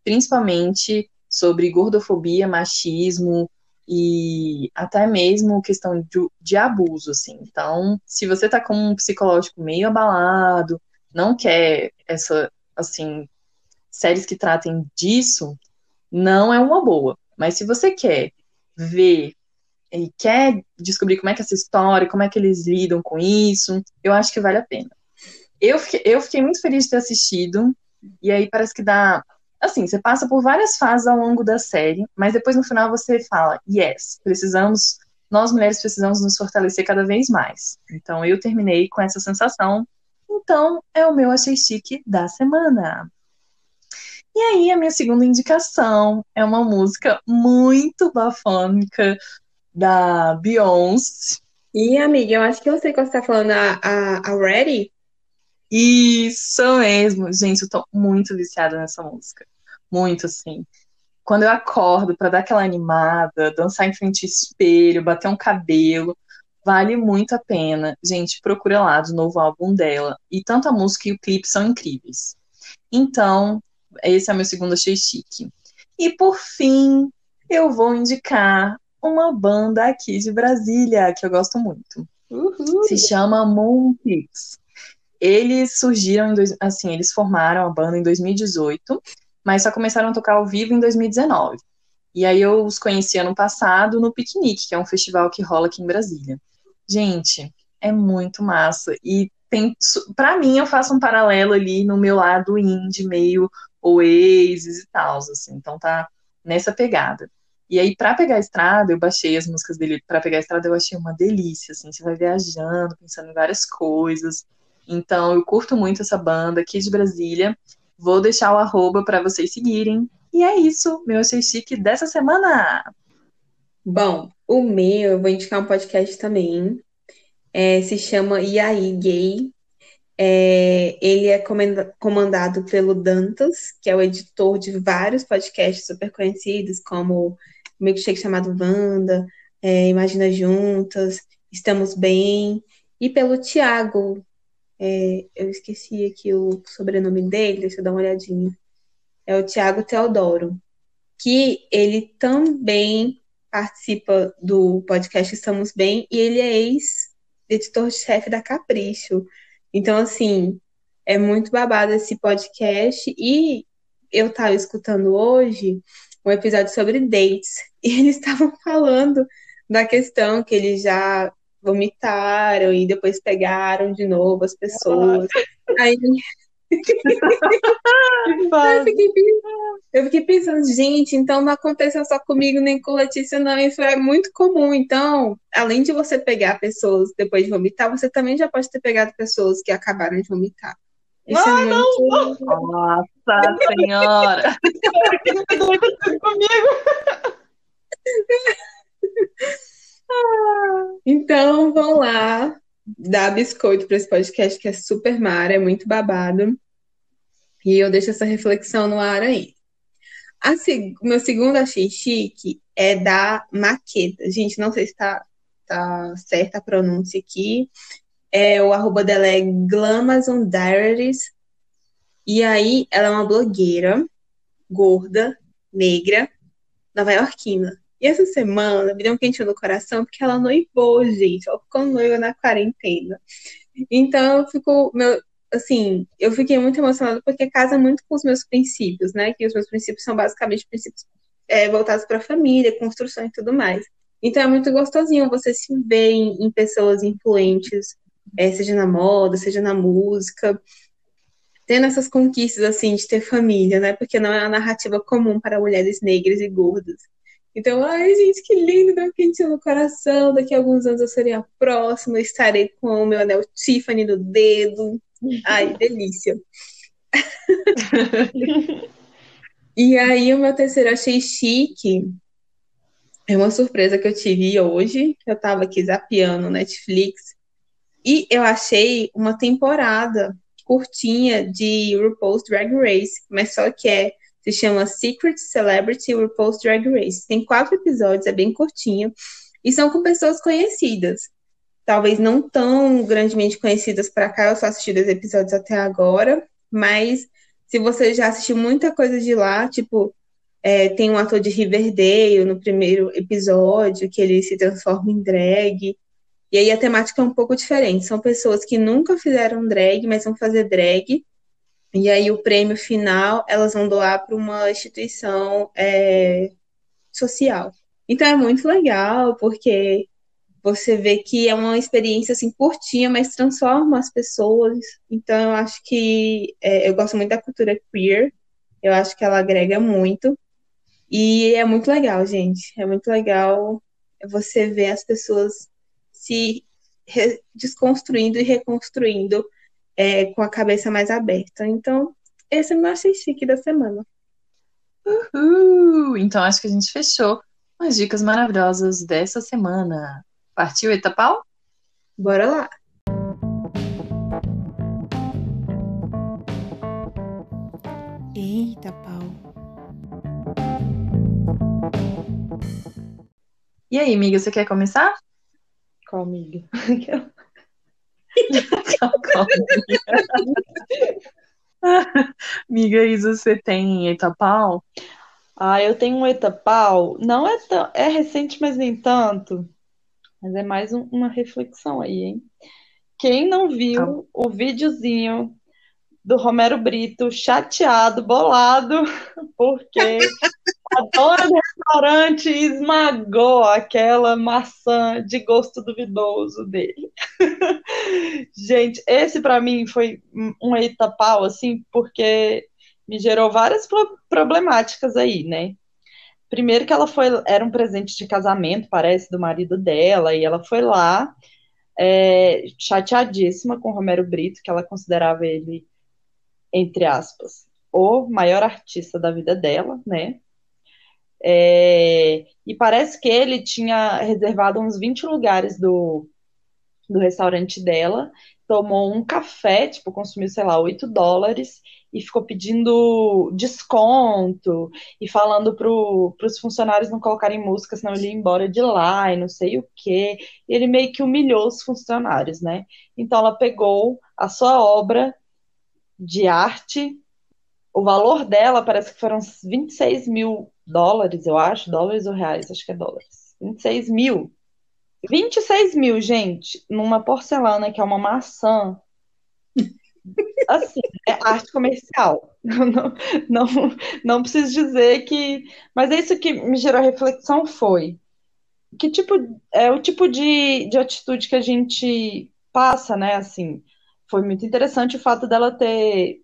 principalmente sobre gordofobia, machismo e até mesmo questão de, de abuso, assim. Então, se você tá com um psicológico meio abalado, não quer essa, assim, séries que tratem disso, não é uma boa. Mas se você quer ver e quer descobrir como é que é essa história, como é que eles lidam com isso, eu acho que vale a pena. Eu fiquei, eu fiquei muito feliz de ter assistido. E aí parece que dá... Assim, você passa por várias fases ao longo da série, mas depois no final você fala, yes, precisamos... Nós mulheres precisamos nos fortalecer cada vez mais. Então eu terminei com essa sensação. Então é o meu Achei Chique da semana. E aí a minha segunda indicação é uma música muito bafônica da Beyoncé. E amiga, eu acho que eu sei qual você tá falando, a, a, a Ready? Isso mesmo. Gente, eu tô muito viciada nessa música. Muito, assim. Quando eu acordo pra dar aquela animada, dançar em frente ao espelho, bater um cabelo, vale muito a pena. Gente, procura lá do novo álbum dela. E tanto a música e o clipe são incríveis. Então, esse é o meu segundo Achei Chique. E por fim, eu vou indicar uma banda aqui de Brasília, que eu gosto muito. Uhum. Se chama Moonpix. Eles surgiram, em dois, assim, eles formaram a banda em dois mil e dezoito, mas só começaram a tocar ao vivo em dois mil e dezenove. E aí eu os conheci ano passado no Piquenique, que é um festival que rola aqui em Brasília. Gente, é muito massa. E tem, pra mim, eu faço um paralelo ali no meu lado indie, meio Oasis e tal, assim. Então tá nessa pegada. E aí pra pegar a estrada, eu baixei as músicas dele. Pra pegar a estrada eu achei uma delícia, assim. Você vai viajando, pensando em várias coisas. Então eu curto muito essa banda aqui de Brasília. Vou deixar o arroba para vocês seguirem. E é isso, meu Achei Chique dessa semana. Bom, o meu, eu vou indicar um podcast também. É, se chama E Aí Gay. É, ele é comenda- comandado pelo Dantas, que é o editor de vários podcasts super conhecidos, como o Milkshake Chamado Wanda, é, Imagina Juntas, Estamos Bem, e pelo Thiago. É, eu esqueci aqui o sobrenome dele, deixa eu dar uma olhadinha. É o Thiago Teodoro, que ele também participa do podcast Estamos Bem, e ele é ex-editor-chefe da Capricho. Então, assim, é muito babado esse podcast, e eu estava escutando hoje um episódio sobre dates, e eles estavam falando da questão que ele já... vomitaram e depois pegaram de novo as pessoas. Aí eu, fiquei pensando, eu fiquei pensando, gente, então não aconteceu só comigo nem com Letícia, não. Isso é muito comum. Então, além de você pegar pessoas depois de vomitar, você também já pode ter pegado pessoas que acabaram de vomitar. Isso não, é muito... não, não. Nossa senhora! comigo. Então, vão lá dar biscoito para esse podcast que é super mara, é muito babado. E eu deixo essa reflexão no ar aí. A seg- meu segundo Achei Chique é da Maqueta. Gente, não sei se tá, tá certa a pronúncia aqui. É, o arroba dela é Glamazon Diaries. E aí, ela é uma blogueira gorda, negra, nova-iorquina. E essa semana me deu um quentinho no coração porque ela noivou, gente. Ela ficou noiva na quarentena. Então, eu fico... Meu, assim, eu fiquei muito emocionada porque casa muito com os meus princípios, né? Que os meus princípios são basicamente princípios é, voltados para a família, construção e tudo mais. Então, é muito gostosinho você se ver em, em pessoas influentes, é, seja na moda, seja na música. Tendo essas conquistas, assim, de ter família, né? Porque não é uma narrativa comum para mulheres negras e gordas. Então, ai, gente, que lindo, deu um quentinho no coração. Daqui a alguns anos eu serei a próxima, estarei com o meu anel Tiffany no dedo. Ai, delícia. E aí, o meu terceiro Achei Chique. É uma surpresa que eu tive hoje. Eu tava aqui zapeando Netflix. E eu achei uma temporada curtinha de RuPaul's Drag Race. Mas só que é... Se chama Secret Celebrity RuPaul's Drag Race. Tem quatro episódios, é bem curtinho. E são com pessoas conhecidas. Talvez não tão grandemente conhecidas para cá. Eu só assisti dois episódios até agora. Mas se você já assistiu muita coisa de lá, tipo, é, tem um ator de Riverdale no primeiro episódio, que ele se transforma em drag. E aí a temática é um pouco diferente. São pessoas que nunca fizeram drag, mas vão fazer drag. E aí o prêmio final, elas vão doar para uma instituição é, social. Então é muito legal, porque você vê que é uma experiência assim, curtinha, mas transforma as pessoas. Então eu acho que é, eu gosto muito da cultura queer, eu acho que ela agrega muito, e é muito legal, gente, é muito legal você ver as pessoas se re- desconstruindo e reconstruindo é, com a cabeça mais aberta. Então, esse é o meu chique da semana. Uhul! Então, acho que a gente fechou umas dicas maravilhosas dessa semana. Partiu, Etapau? Bora lá! Eita, pau. E aí, amiga, você quer começar? Qual, amiga? Amiga Isa, você tem etapau? Ah, eu tenho um etapau. Não é tão... É recente, mas nem tanto. Mas é mais um, uma reflexão aí, hein? Quem não viu ah. o videozinho do Romero Brito, chateado, bolado, porque a dona do restaurante esmagou aquela maçã de gosto duvidoso dele. Gente, esse pra mim foi um etapau, assim, porque me gerou várias pro- problemáticas aí, né? Primeiro que ela foi, era um presente de casamento, parece, do marido dela, e ela foi lá, é, chateadíssima com o Romero Brito, que ela considerava ele, entre aspas, o maior artista da vida dela, né? É, e parece que ele tinha reservado uns vinte lugares do, do restaurante dela, tomou um café, tipo, consumiu, sei lá, oito dólares, e ficou pedindo desconto, e falando pro, pros funcionários não colocarem música, senão ele ia embora de lá, e não sei o quê. E ele meio que humilhou os funcionários, né? Então ela pegou a sua obra de arte, o valor dela parece que foram vinte e seis mil dólares, eu acho, dólares ou reais, acho que é dólares, vinte e seis mil, vinte e seis mil, gente, numa porcelana que é uma maçã, assim, é arte comercial, não, não, não preciso dizer que, mas é isso que me gerou a reflexão, foi, que tipo, é o tipo de, de atitude que a gente passa, né, assim. Foi muito interessante o fato dela ter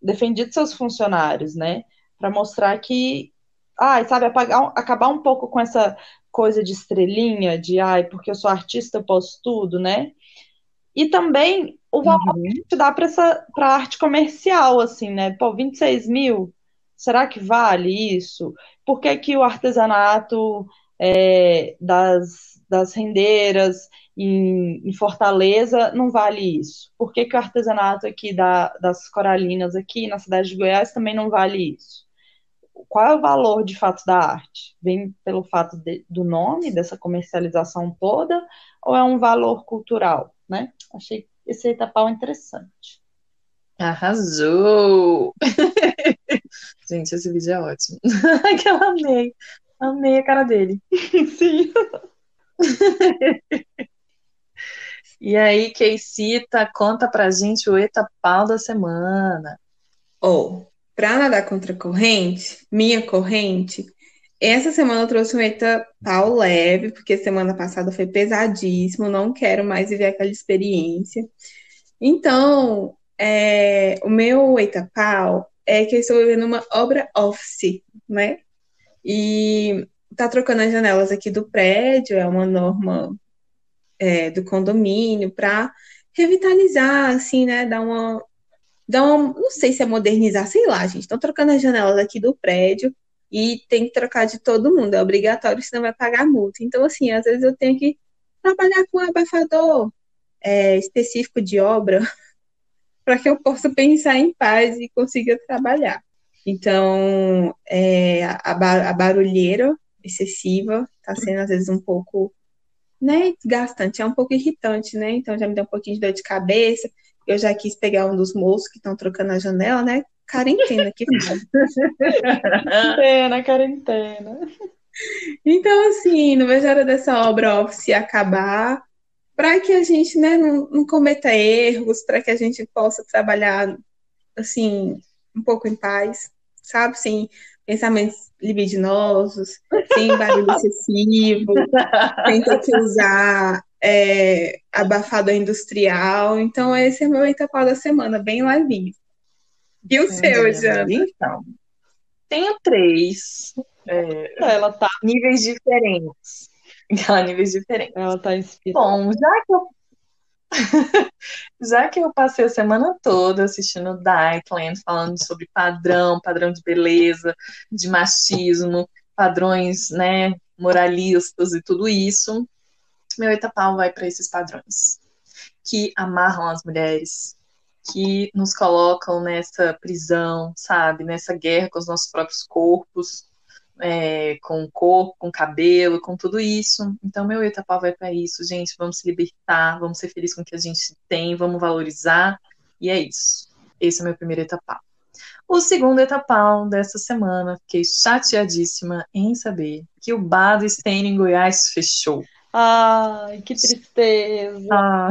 defendido seus funcionários, né? Para mostrar que, ai, sabe, apagar, acabar um pouco com essa coisa de estrelinha, de, ai, porque eu sou artista, eu posso tudo, né? E também o valor uhum. que a gente dá para a arte comercial, assim, né? Pô, vinte e seis mil, será que vale isso? Por que que o artesanato é, das, das rendeiras... Em, em Fortaleza, não vale isso. Por que que o artesanato aqui da, das Coralinas, aqui na cidade de Goiás, também não vale isso? Qual é o valor, de fato, da arte? Vem pelo fato de, do nome, dessa comercialização toda, ou é um valor cultural, né? Achei esse etapau interessante. Arrasou! Gente, esse vídeo é ótimo. Que eu amei. Amei a cara dele. Sim. E aí, Keicita, conta pra gente o etapau da semana. Ou, oh, pra nadar contra a corrente, minha corrente, essa semana eu trouxe um etapau leve, porque semana passada foi pesadíssimo, não quero mais viver aquela experiência. Então, é, o meu etapau é que eu estou vivendo uma obra office, né? E tá trocando as janelas aqui do prédio, é uma norma... É, do condomínio, para revitalizar, assim, né, dar uma, dar uma, não sei se é modernizar, sei lá, gente, estão trocando as janelas aqui do prédio e tem que trocar de todo mundo, é obrigatório, senão vai pagar multa. Então, assim, às vezes eu tenho que trabalhar com um abafador é, específico de obra para que eu possa pensar em paz e consiga trabalhar. Então, é, a, bar, a barulheira excessiva está sendo, às vezes, um pouco... né, desgastante, é um pouco irritante, né, então já me deu um pouquinho de dor de cabeça, eu já quis pegar um dos moços que estão trocando a janela, né, quarentena que quarentena, quarentena. Então, assim, não vejo a hora dessa obra office acabar, para que a gente, né, não, não cometa erros, para que a gente possa trabalhar, assim, um pouco em paz, sabe, assim, pensamentos libidinosos, sem barulho excessivo, sem ter que usar é, abafador industrial. Então, esse é o meu etapa da semana, bem levinho. E o seu, Jana? Então, tenho três. É, ela tá níveis diferentes. Ela níveis diferentes. Ela tá inspirada. Bom, já que eu Já que eu passei a semana toda assistindo Dietland, falando sobre padrão, padrão de beleza, de machismo, padrões, né, moralistas e tudo isso, meu etapau vai para esses padrões que amarram as mulheres, que nos colocam nessa prisão, sabe, nessa guerra com os nossos próprios corpos, é, com o corpo, com o cabelo, com tudo isso. Então, meu etapau vai para isso, gente. Vamos se libertar, vamos ser felizes com o que a gente tem, vamos valorizar. E é isso. Esse é o meu primeiro etapau. O segundo etapau dessa semana, fiquei chateadíssima em saber que o bar do Estênio em Goiás fechou. Ai, que tristeza. Ah,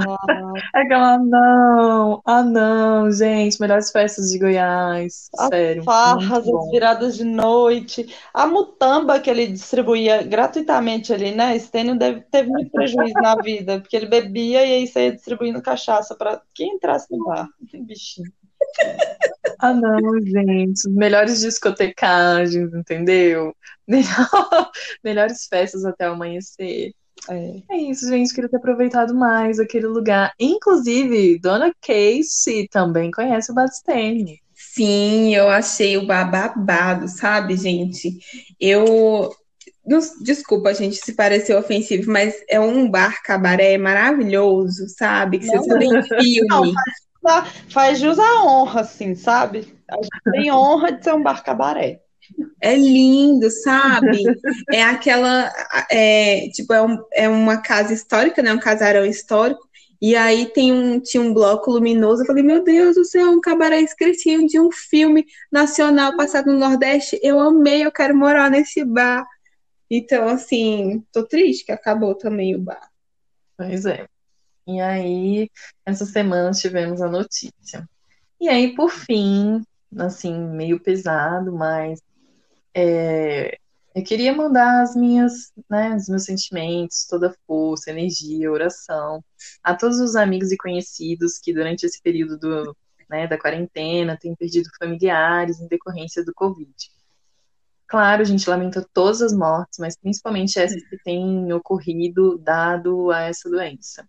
é aquela, não, ah não, gente, melhores festas de Goiás, a sério. Farras, as viradas de noite, a mutamba que ele distribuía gratuitamente ali, né, Estênio deve, teve muito prejuízo na vida, porque ele bebia e aí saía distribuindo cachaça para quem entrasse no bar, que bichinho. Ah não, gente, melhores discotecagens, entendeu? Melhor... melhores festas até o amanhecer. É. É isso, gente, queria ter aproveitado mais aquele lugar. Inclusive, Dona Casey também conhece o Bastene. Sim, eu achei o babado, sabe, gente? Eu... Desculpa, gente, se pareceu ofensivo, mas é um bar cabaré maravilhoso, sabe? Que não, você tem filme. Não, faz, faz jus à honra, assim, sabe? A gente tem honra de ser um bar cabaré. É lindo, sabe? É aquela, é, tipo, é, um, é uma casa histórica, né? Um casarão histórico. E aí tem um, tinha um bloco luminoso. Eu falei, meu Deus do céu, um cabaré escritinho de um filme nacional passado no Nordeste. Eu amei, eu quero morar nesse bar. Então, assim, tô triste que acabou também o bar. Pois é. E aí, essa semana tivemos a notícia. E aí, por fim, assim, meio pesado, mas é, eu queria mandar as minhas, né, os meus sentimentos, toda a força, energia, oração, a todos os amigos e conhecidos que durante esse período do, né, da quarentena têm perdido familiares em decorrência do Covid. Claro, a gente lamenta todas as mortes, mas principalmente essas que têm ocorrido dado a essa doença.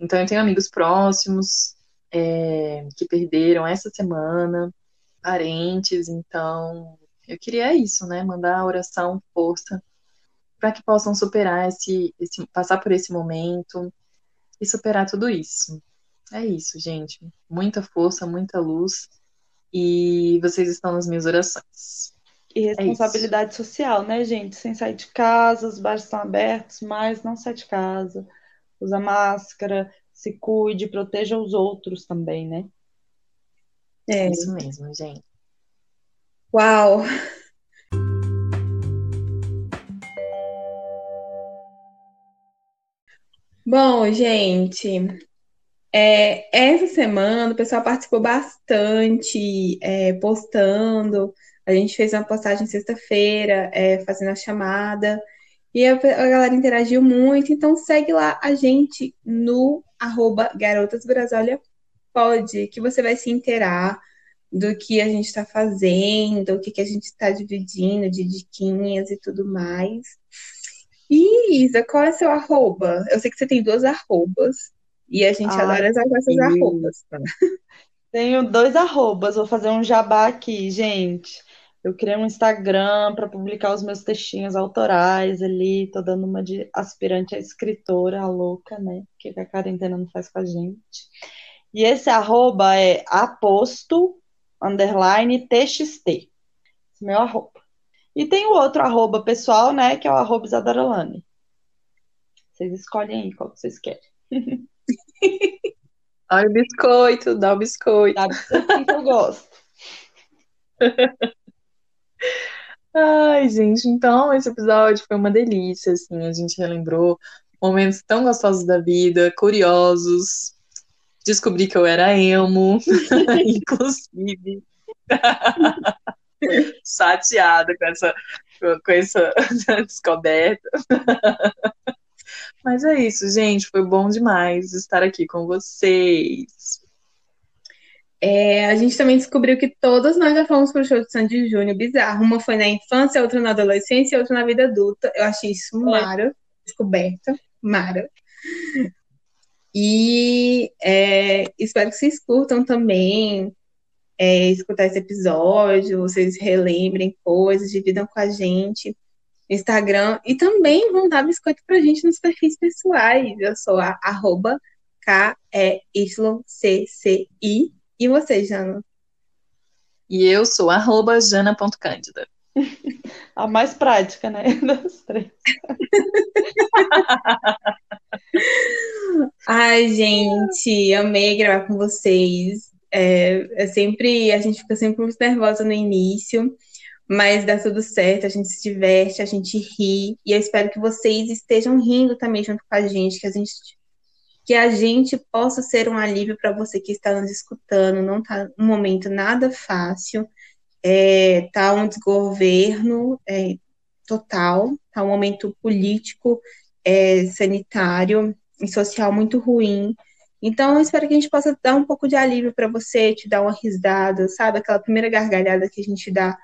Então, eu tenho amigos próximos é, que perderam essa semana, parentes, então eu queria isso, né, mandar a oração, força, para que possam superar esse, esse, passar por esse momento e superar tudo isso. É isso, gente, muita força, muita luz, e vocês estão nas minhas orações. E responsabilidade é social, né, gente, sem sair de casa, os bares estão abertos, mas não sai de casa, usa máscara, se cuide, proteja os outros também, né. É isso mesmo, gente. Uau! Bom, gente, é, essa semana o pessoal participou bastante, é, postando. A gente fez uma postagem sexta-feira, é, fazendo a chamada. E a, a galera interagiu muito. Então, segue lá a gente no arroba garotasbrasolha. Pode, que você vai se inteirar do que a gente está fazendo, o que, que a gente está dividindo, de diquinhas e tudo mais. E, Isa, qual é seu arroba? Eu sei que você tem duas arrobas, e a gente ah, adora usar essas arrobas. Tenho dois arrobas, vou fazer um jabá aqui, gente. Eu criei um Instagram para publicar os meus textinhos autorais ali, tô dando uma de aspirante a escritora, a louca, né? Que a quarentena não faz com a gente. E esse arroba é aposto, underline, txt. Esse meu arroba. E tem o outro arroba pessoal, né, que é o arroba Isadorolane. Vocês escolhem aí qual que vocês querem. Olha o biscoito, dá o biscoito. Dá o biscoito que eu gosto. Ai, gente, então esse episódio foi uma delícia, assim, a gente relembrou momentos tão gostosos da vida, curiosos. Descobri que eu era emo, inclusive. chateada com essa, com essa descoberta. Mas é isso, gente. Foi bom demais estar aqui com vocês. É, a gente também descobriu que todas nós já fomos pro show de Sandy Júnior. Bizarro. Uma foi na infância, outra na adolescência e outra na vida adulta. Eu achei isso mara. Descoberta. Mara. E é, espero que vocês curtam também. É, escutar esse episódio. Vocês relembrem coisas. Dividam com a gente. Instagram, e também vão dar biscoito pra gente nos perfis pessoais. Eu sou a arroba K E Y C C I. E você, Jana? E eu sou arroba jana ponto cândida. A mais prática, né? Das três. Ai, gente, amei gravar com vocês. É, é sempre, a gente fica sempre muito nervosa no início. Mas dá tudo certo, a gente se diverte, a gente ri. E eu espero que vocês estejam rindo também junto com a gente, que a gente, que a gente possa ser um alívio para você que está nos escutando. Não está um momento nada fácil, está é, um desgoverno é, total, está um momento político, é, sanitário e social muito ruim. Então, eu espero que a gente possa dar um pouco de alívio para você, te dar uma risada, sabe? Aquela primeira gargalhada que a gente dá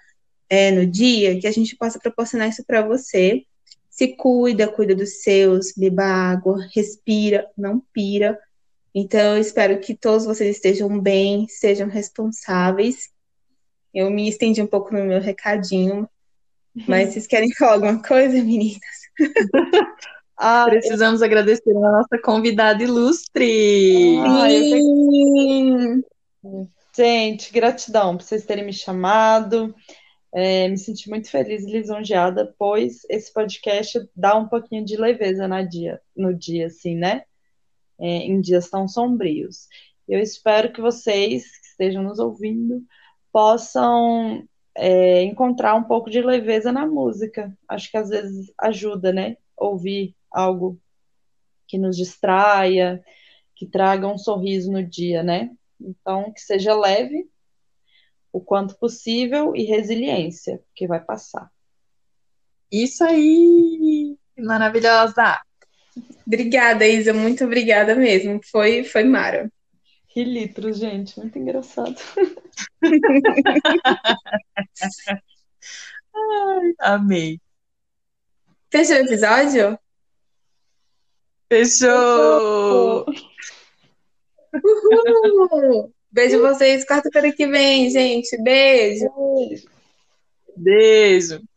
É, no dia, que a gente possa proporcionar isso para você. Se cuida, cuida dos seus, beba água, respira, não pira. Então, eu espero que todos vocês estejam bem, sejam responsáveis. Eu me estendi um pouco no meu recadinho, mas vocês querem falar alguma coisa, meninas? Ah, precisamos eu... agradecer a nossa convidada ilustre. Ah, Sim. Eu... Gente, gratidão por vocês terem me chamado. É, me senti muito feliz e lisonjeada, pois esse podcast dá um pouquinho de leveza na dia, no dia, assim, né? É, em dias tão sombrios. Eu espero que vocês que estejam nos ouvindo possam é, encontrar um pouco de leveza na música. Acho que às vezes ajuda, né? Ouvir algo que nos distraia, que traga um sorriso no dia, né? Então, que seja leve o quanto possível, e resiliência, porque vai passar. Isso aí! Maravilhosa! Obrigada, Isa, muito obrigada mesmo. Foi, foi mara. Que litro, gente, muito engraçado. Ai, amei. Fechou o episódio? Fechou! Uhul! Beijo vocês, quarta-feira que vem, gente. Beijo. Beijo. Beijo.